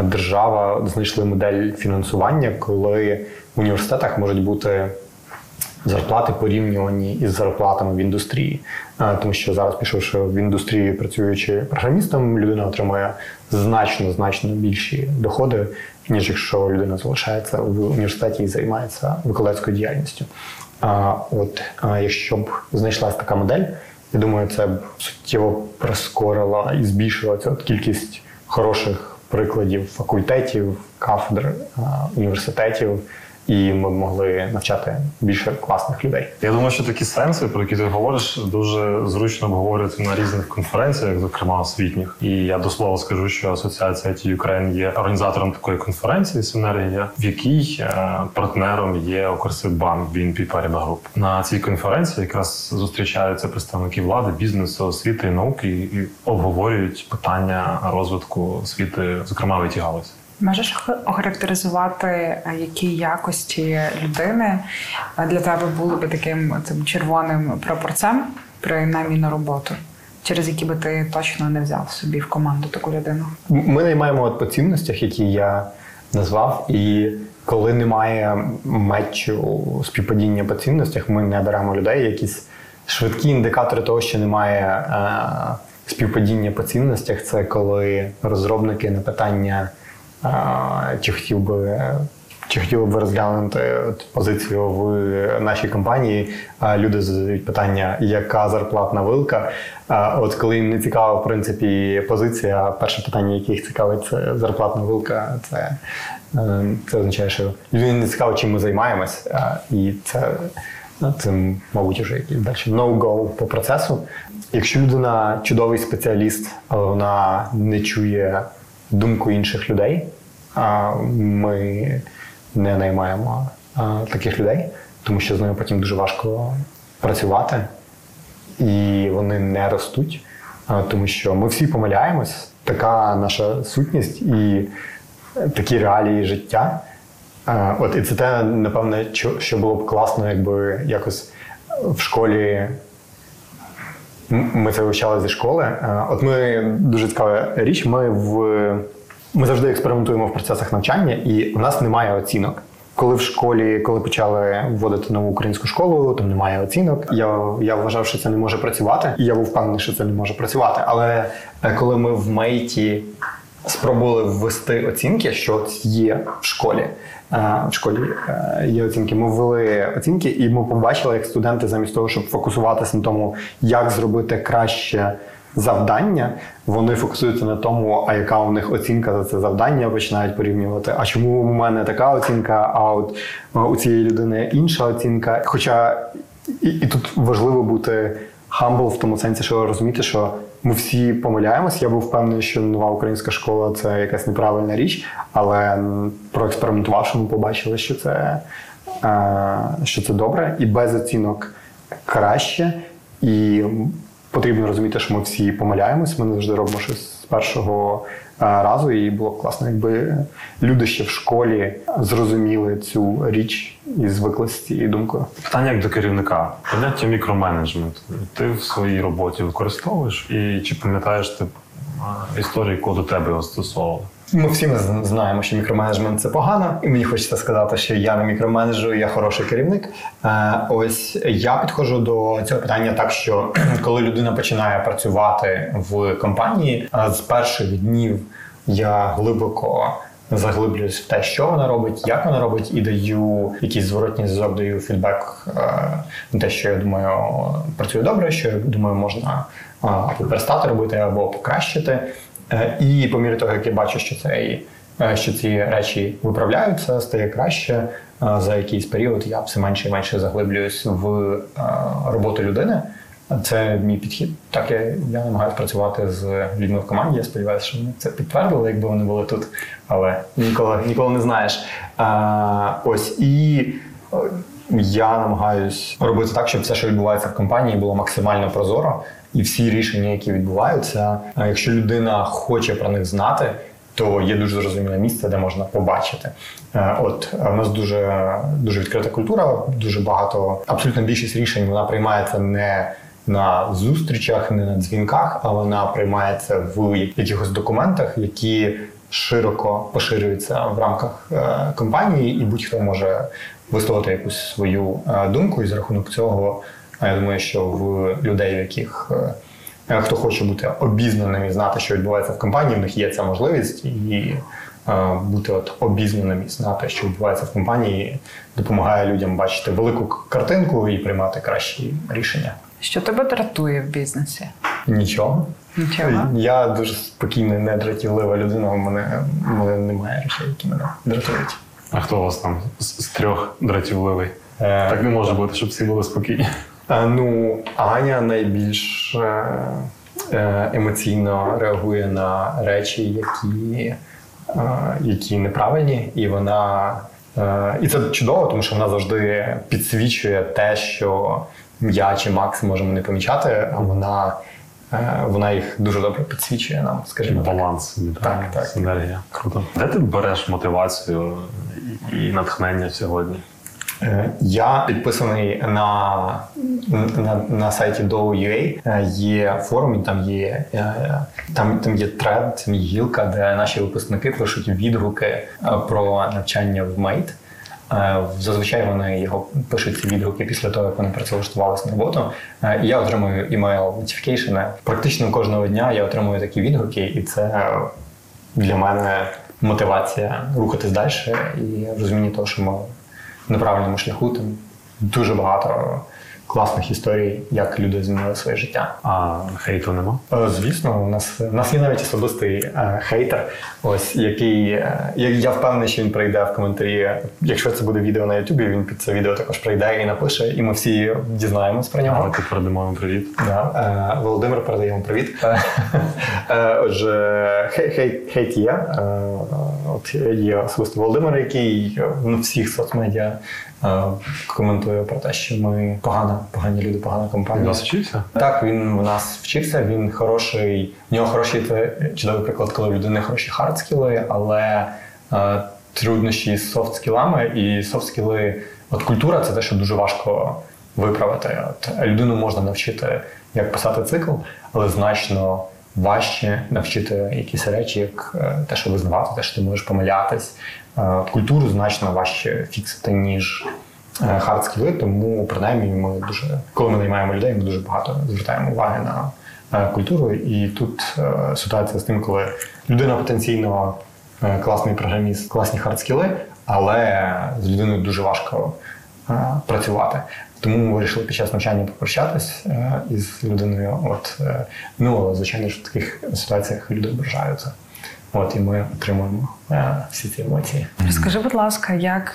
держава знайшли модель фінансування, коли в університетах можуть бути зарплати порівнювані із зарплатами в індустрії. Тому що зараз, пішовши в індустрію, працюючи програмістом, людина отримує значно більші доходи, ніж якщо людина залишається в університеті і займається викладацькою діяльністю. От якщо б знайшлася така модель, я думаю, це б суттєво прискорило і збільшило кількість хороших прикладів факультетів, кафедр, університетів, і ми могли навчати більше класних людей. Я думаю, що такі сенси, про які ти говориш, дуже зручно обговорювати на різних конференціях, зокрема освітніх. І я до слова скажу, що Асоціація IT Ukraine є організатором такої конференції «Синергія», в якій партнером є Укрсибанк BNP Paribas Group. На цій конференції якраз зустрічаються представники влади, бізнесу, освіти і науки і обговорюють питання розвитку освіти, зокрема в IT-галузі. Можеш охарактеризувати, які якості людини для тебе були б таким червоним прапорцем при наймі на роботу, через які би ти точно не взяв собі в команду таку людину? Ми наймаємо по цінностях, які я назвав, і коли немає мечу співпадіння по цінностях, ми не беремо людей. Якісь швидкі індикатори того, що немає співпадіння по цінностях, це коли розробники на питання Чи хотіли б розглянути позицію в нашій компанії? Люди задають питання, яка зарплатна вилка. От коли їм не цікава, в принципі, позиція, перше питання, яке їх цікавить, це зарплатна вилка. Це означає, що людям не цікаво, чим ми займаємось. І це, мабуть, вже якийсь далі no-go по процесу. Якщо людина чудовий спеціаліст, але вона не чує думку інших людей, ми не наймаємо таких людей, тому що з ними потім дуже важко працювати, і вони не ростуть, тому що ми всі помиляємось, така наша сутність і такі реалії життя. От і це те, напевне, що було б класно, якби якось в школі. Ми це вивчали зі школи. От ми дуже цікава річ. Ми завжди експериментуємо в процесах навчання, і в нас немає оцінок. Коли в школі, коли почали вводити нову українську школу, там немає оцінок. Я вважав, що це не може працювати, і я був впевнений, що це не може працювати. Але коли ми в Мейті спробували ввести оцінки, що є в школі. В школі є оцінки. Ми ввели оцінки, і ми побачили, як студенти замість того, щоб фокусуватися на тому, як зробити краще завдання, вони фокусуються на тому, а яка у них оцінка за це завдання, починають порівнювати. А чому у мене така оцінка, а от у цієї людини інша оцінка. Хоча і тут важливо бути humble в тому сенсі, що розуміти, що ми всі помиляємось. Я був впевнений, що нова українська школа – це якась неправильна річ, але проекспериментувавши, ми побачили, що це добре, і без оцінок краще, і потрібно розуміти, що ми всі помиляємось, ми не завжди робимо щось з першого разу, і було б класно, якби люди ще в школі зрозуміли цю річ і звикли з цією думкою. Питання як до керівника. Поняття мікроменеджмент. Ти в своїй роботі використовуєш, і чи пам'ятаєш ти історію, яку до тебе застосовували? Ми всі знаємо, що мікроменеджмент – це погано. І мені хочеться сказати, що я не мікроменеджу, я хороший керівник. Ось я підходжу до цього питання так, що коли людина починає працювати в компанії, з перших днів я глибоко заглиблююсь в те, що вона робить, як вона робить, і даю якийсь зворотній зв'язок, даю фідбек на те, що я думаю працює добре, що я думаю можна або перестати робити, або покращити. І по мірі того, як я бачу, що ці речі виправляються, стає краще, за якийсь період я все менше і менше заглиблююсь в роботу людини. Це мій підхід. Так я намагаюся працювати з людьми в команді. Я сподіваюся, що вони це підтвердили, якби вони були тут. Але ніколи не знаєш. Я намагаюсь робити так, щоб все, що відбувається в компанії, було максимально прозоро. І всі рішення, які відбуваються, якщо людина хоче про них знати, то є дуже зрозуміле місце, де можна побачити. У нас дуже, дуже відкрита культура, дуже багато, абсолютно більшість рішень вона приймається не на зустрічах, не на дзвінках, а вона приймається в якихось документах, які широко поширюються в рамках компанії, і будь-хто може висловити якусь свою думку, і за рахунок цього, я думаю, що в людей, в яких хто хоче бути обізнаним і знати, що відбувається в компанії, в них є ця можливість, і бути обізнаним і знати, що відбувається в компанії, допомагає людям бачити велику картинку і приймати кращі рішення. Що тебе дратує в бізнесі? Нічого. Я дуже спокійна, не дратівлива людина, у мене немає речей, які мене дратують. А хто у вас там з трьох дратівливий? Так не може бути, щоб всі були спокійні. Аня найбільш емоційно реагує на речі, які неправильні, і вона і це чудово, тому що вона завжди підсвічує те, що я чи Макс можемо не помічати, а вона їх дуже добре підсвічує нам, скажімо так. Баланс, так. Синергія. Круто. Де ти береш мотивацію і натхнення сьогодні? Я підписаний на сайті DOU.ua. Є форум, там є тред, там є гілка, де наші випускники пишуть відгуки про навчання в Mate. Зазвичай вони пишуть ці відгуки після того, як вони працевлаштувалися на роботу. І я отримую email-notification. Практично кожного дня я отримую такі відгуки, і це для мене мотивація рухатись далі і розуміння того, що ми на правильному шляху. Там дуже багато класних історій, як люди змінили своє життя. А хейту нема? Звісно, у нас є навіть особистий хейтер, який, я впевнений, що він прийде в коментарі. Якщо це буде відео на Ютубі, він під це відео також прийде і напише, і ми всі дізнаємось про нього. Ми передамо йому привіт. Да. Володимир передає йому привіт. Отже, хейт є. Є особисто Володимир, який в всіх соцмедіа коментує про те, що ми погані люди, погана компанія. Він у нас вчився? Так, він у нас вчився, він хороший, в нього хороший, це чудовий приклад, коли в людини хороші хардскіли, але труднощі з софтскілами, і софтскіли, культура — це те, що дуже важко виправити. Людину можна навчити, як писати цикл, але значно важче навчити якісь речі, як те, що визнавати, те, що ти можеш помилятись. Культуру значно важче фіксити, ніж хардскіли, тому, принаймні, коли ми наймаємо людей, ми дуже багато звертаємо уваги на культуру. І тут ситуація з тим, коли людина потенційно класний програміст, класні хардскіли, але з людиною дуже важко працювати. Тому ми вирішили під час навчання попрощатись із людиною. Звичайно, що в таких ситуаціях люди ображаються. І ми отримуємо всі ці емоції. Розкажи, будь ласка, як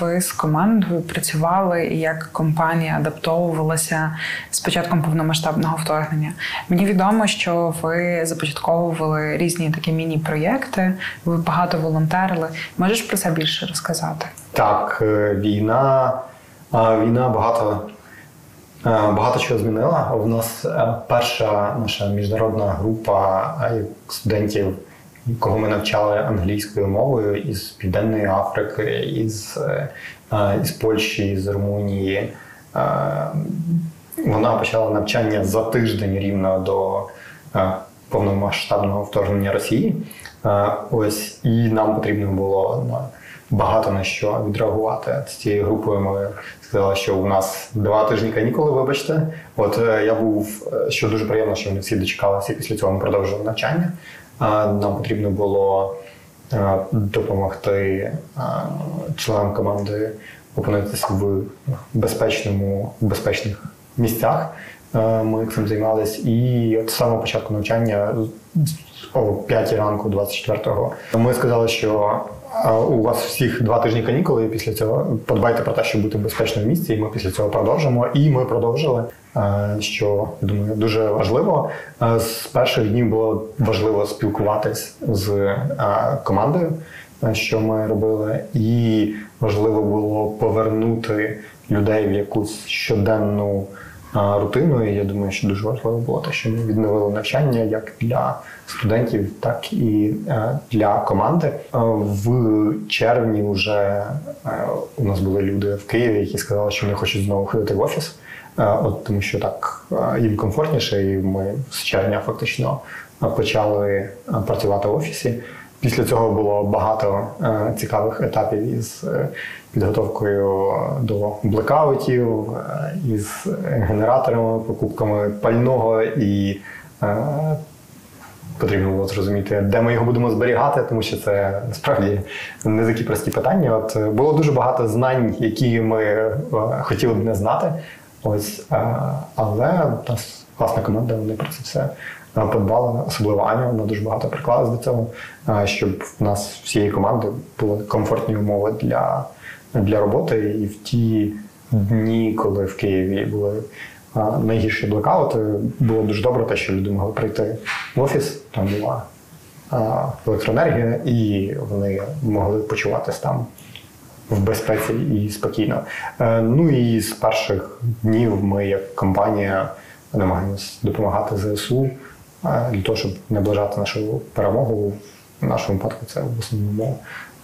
ви з командою працювали і як компанія адаптовувалася з початком повномасштабного вторгнення? Мені відомо, що ви започатковували різні такі міні-проєкти, ви багато волонтерили. Можеш про це більше розказати? Так, війна багато Багато чого змінила. У нас перша наша міжнародна група студентів, кого ми навчали англійською мовою із Південної Африки, із Польщі, з Румунії. Вона почала навчання за тиждень рівно до повномасштабного вторгнення Росії. Ось, і нам потрібно було багато на що відреагувати. З цією групою ми сказали, що у нас 2 тижні канікули, вибачте. От я був, що дуже приємно, що ми всі дочекалися, і після цього ми продовжили навчання. Нам потрібно було допомогти членам команди опинитися в безпечних місцях. Ми цим займалися. І з самого початку навчання, о 5 ранку 24-го, ми сказали, що у вас всіх 2 тижні канікули, і після цього подбайте про те, щоб бути в безпечному місці, і ми після цього продовжимо. І ми продовжили, що, я думаю, дуже важливо. З перших днів було важливо спілкуватись з командою, що ми робили, і важливо було повернути людей в якусь щоденну рутину. І я думаю, що дуже важливо було те, що ми відновили навчання як для студентів, так і для команди. В червні вже у нас були люди в Києві, які сказали, що вони хочуть знову ходити в офіс, тому що так їм комфортніше, і ми з червня фактично почали працювати в офісі. Після цього було багато цікавих етапів із підготовкою до блекаутів, із генераторами, покупками пального, і потрібно було зрозуміти, де ми його будемо зберігати, тому що це насправді не такі прості питання. От було дуже багато знань, які ми хотіли б не знати. Ось, але у нас класна команда, вони про це все подбала, особливо Аня, вона дуже багато приклалась до цього, щоб в нас всієї команди були комфортні умови для роботи. І в ті дні, коли в Києві були найгірші блекаути, було дуже добре те, що люди могли прийти в офіс, там була електроенергія, і вони могли почуватися там в безпеці і спокійно. Ну і з перших днів ми як компанія намагаємось допомагати ЗСУ для того, щоб наближати нашу перемогу. В нашому випадку це в основному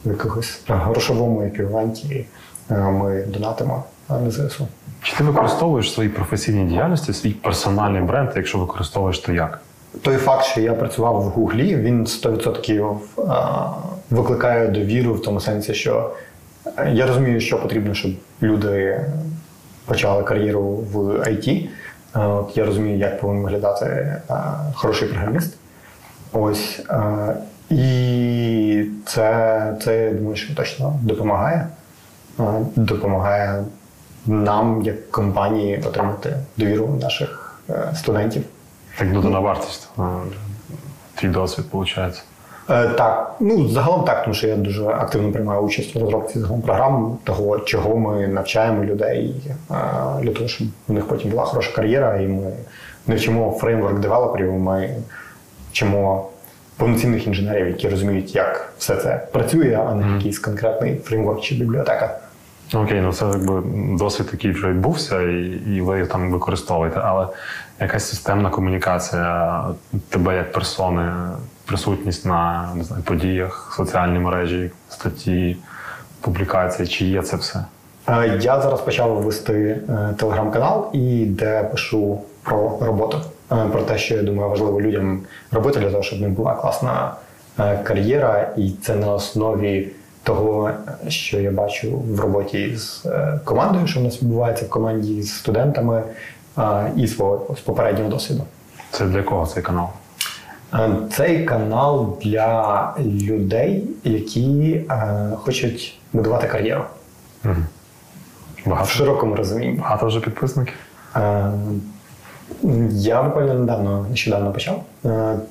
в якихось грошовому еквіваленті ми донатимо на ЗСУ. Чи ти використовуєш в своїй професійній діяльності свій персональний бренд? Якщо використовуєш, то як? Той факт, що я працював в Гуглі, він 100% викликає довіру в тому сенсі, що я розумію, що потрібно, щоб люди почали кар'єру в IT. Я розумію, як повинен виглядати хороший програміст. Ось. І це, я думаю, що точно допомагає. Допомагає нам, як компанії, отримати довіру наших студентів. Так, додана вартість. Твій досвід, виходить. Так. Ну, загалом так, тому що я дуже активно приймаю участь в розробці загалом програм, того, чого ми навчаємо людей, для того, щоб у них потім була хороша кар'єра, і ми не вчимо фреймворк-девелоперів, ми вчимо повноцінних інженерів, які розуміють, як все це працює, а не якийсь конкретний фреймворк чи бібліотека. Окей, ну це якби досвід такий вже відбувся, і ви там використовуєте, але якась системна комунікація тебе як персони, присутність на, не знаю, подіях, соціальні мережі, статті, публікації, чи є це все? Я зараз почав вести телеграм-канал, і де пишу про роботу, про те, що, я думаю, важливо людям робити для того, щоб в них була класна кар'єра, і це на основі того, що я бачу в роботі з командою, що в нас відбувається в команді з студентами, і свого попереднього досвіду. Це для кого цей канал? Цей канал для людей, які хочуть будувати кар'єру. Угу. Багато. В широкому розумінні. Багато вже підписників? Я буквально нещодавно почав.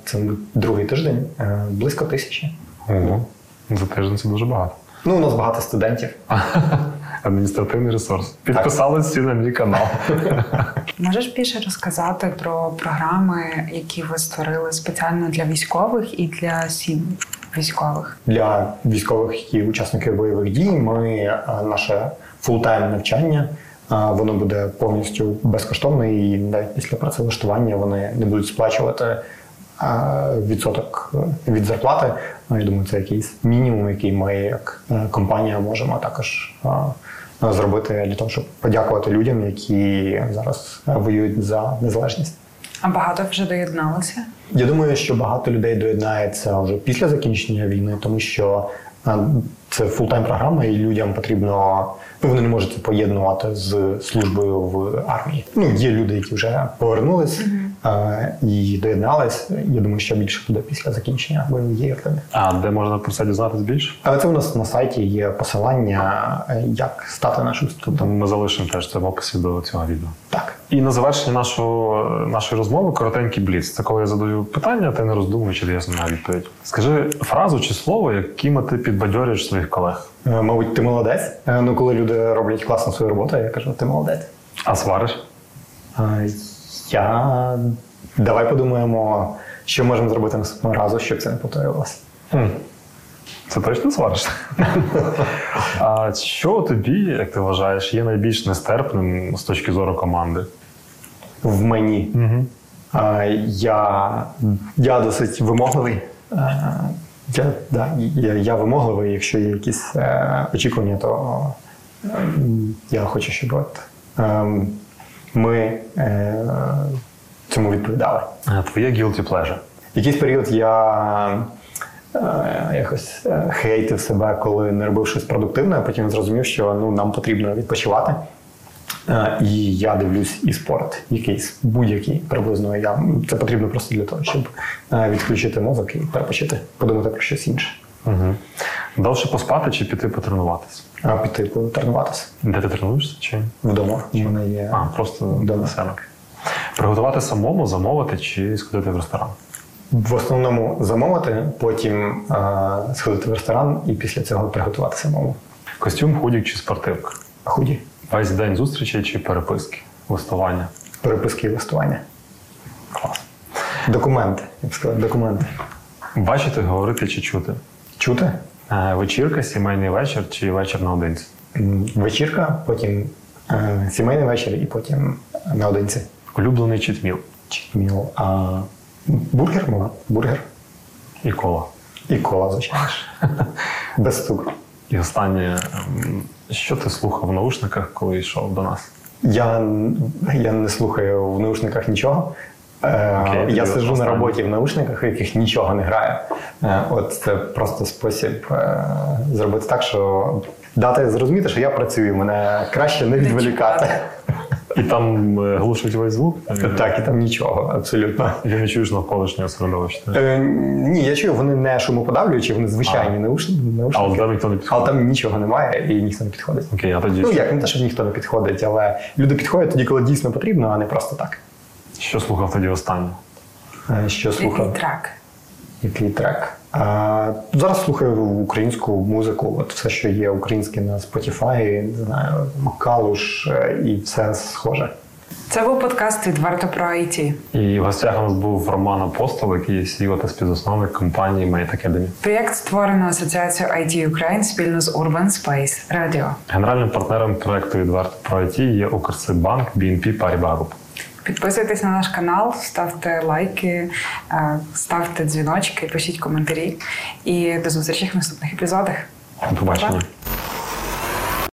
Це другий тиждень. Близько 1000. Угу. За тиждень це дуже багато. Ну, у нас багато студентів. Адміністративний ресурс. Підписались всі на мій канал. Можеш більше розказати про програми, які ви створили спеціально для військових і для сімей військових? Для військових, які учасники бойових дій, ми наше фултайм навчання воно буде повністю безкоштовне, і навіть після працевлаштування вони не будуть сплачувати відсоток від зарплати. Я думаю, це якийсь мінімум, який ми як компанія можемо також зробити для того, щоб подякувати людям, які зараз воюють за незалежність. А багато вже доєдналося? Я думаю, що багато людей доєднається вже після закінчення війни, тому що це фултайм-програма, і людям потрібно... Вони не можуть це поєднувати з службою в армії. Ну, є люди, які вже повернулись і доєднались. Я думаю, що більше буде після закінчення бойових дій. А де можна про це дізнатися більше? Але це у нас на сайті є посилання, як стати нашим студентом. Ми залишимо теж це в описі до цього відео. Так. І на завершення нашої розмови коротенький бліц. Це коли я задаю питання, ти не роздумуєш, я знаю відповідь. Скажи фразу чи слово, якими ти підбадьорюєш своїх колег. Мабуть, ти молодець. Ну, коли люди роблять класну свою роботу, я кажу, ти молодець. А свариш? Давай подумаємо, що можемо зробити наступного разу, щоб це не повторювалося. Це точно свариш? А що тобі, як ти вважаєш, є найбільш нестерпним з точки зору команди? В мені. Я досить вимогливий. Я вимогливий, якщо є якісь очікування, то я хочу, щоб ми цьому відповідали. Твоє guilty pleasure? Якийсь період я якось хейтив себе, коли не робив щось продуктивне, а потім зрозумів, що нам потрібно відпочивати. І я дивлюсь і спорт, якийсь, будь-який, приблизно. Це потрібно просто для того, щоб відключити мозок і перепочити, подумати про щось інше. Угу. Довше поспати чи піти потренуватися? Піти потренуватися. Де ти тренуєшся? Чи? Вдома. У мене є... просто вдома. Приготувати самому, замовити чи сходити в ресторан? В основному замовити, потім сходити в ресторан і після цього приготувати самому. Костюм, худік чи спортивка? Худі. Весь день зустрічей чи переписки, листування? Переписки і листування. Клас. Документи, я б сказав, документи. Бачити, говорити чи чути? Чути. Вечірка, сімейний вечір чи вечір наодинці? Вечірка, потім сімейний вечір і потім наодинці. Улюблений читміл? Читміл. Бургер, мала. Бургер. І кола. І кола, звичайно. Без цукру. І останнє, що ти слухав в наушниках, коли йшов до нас? Я не слухаю в наушниках нічого. Okay, я сиджу на роботі в наушниках, в яких нічого не грає. От це просто спосіб зробити так, що дати зрозуміти, що я працюю, мене краще не відволікати. І там глушить весь звук? Так, і там нічого, абсолютно. Ти не чуєш навколишнього середовища? Ні, я чую, вони не шумоподавлюючі, вони звичайні наушники. Але там ніхто не підходить? Але там нічого немає і ніхто не підходить. Окей, а тоді... як, не те, що ніхто не підходить, але люди підходять тоді, коли дійсно потрібно, а не просто так. Що слухав тоді останнє? Що слухав? Який трек? Який трек? Зараз слухаю українську музику, от все, що є українське на Spotify, не знаю, калуш і все схоже. Це був подкаст «Відверто про IT». І в гостях у нас був Роман Апостол, який є CEO та співзасновник компанії Mate Academy. Проєкт створено Асоціацією IT Ukraine спільно з Urban Space Radio. Генеральним партнером проєкту «Відверто про IT» є Укрсибанк, BNP Paribas Group. Підписуйтесь на наш канал, ставте лайки, ставте дзвіночки, пишіть коментарі. І до зустрічі в наступних епізодах. До побачення.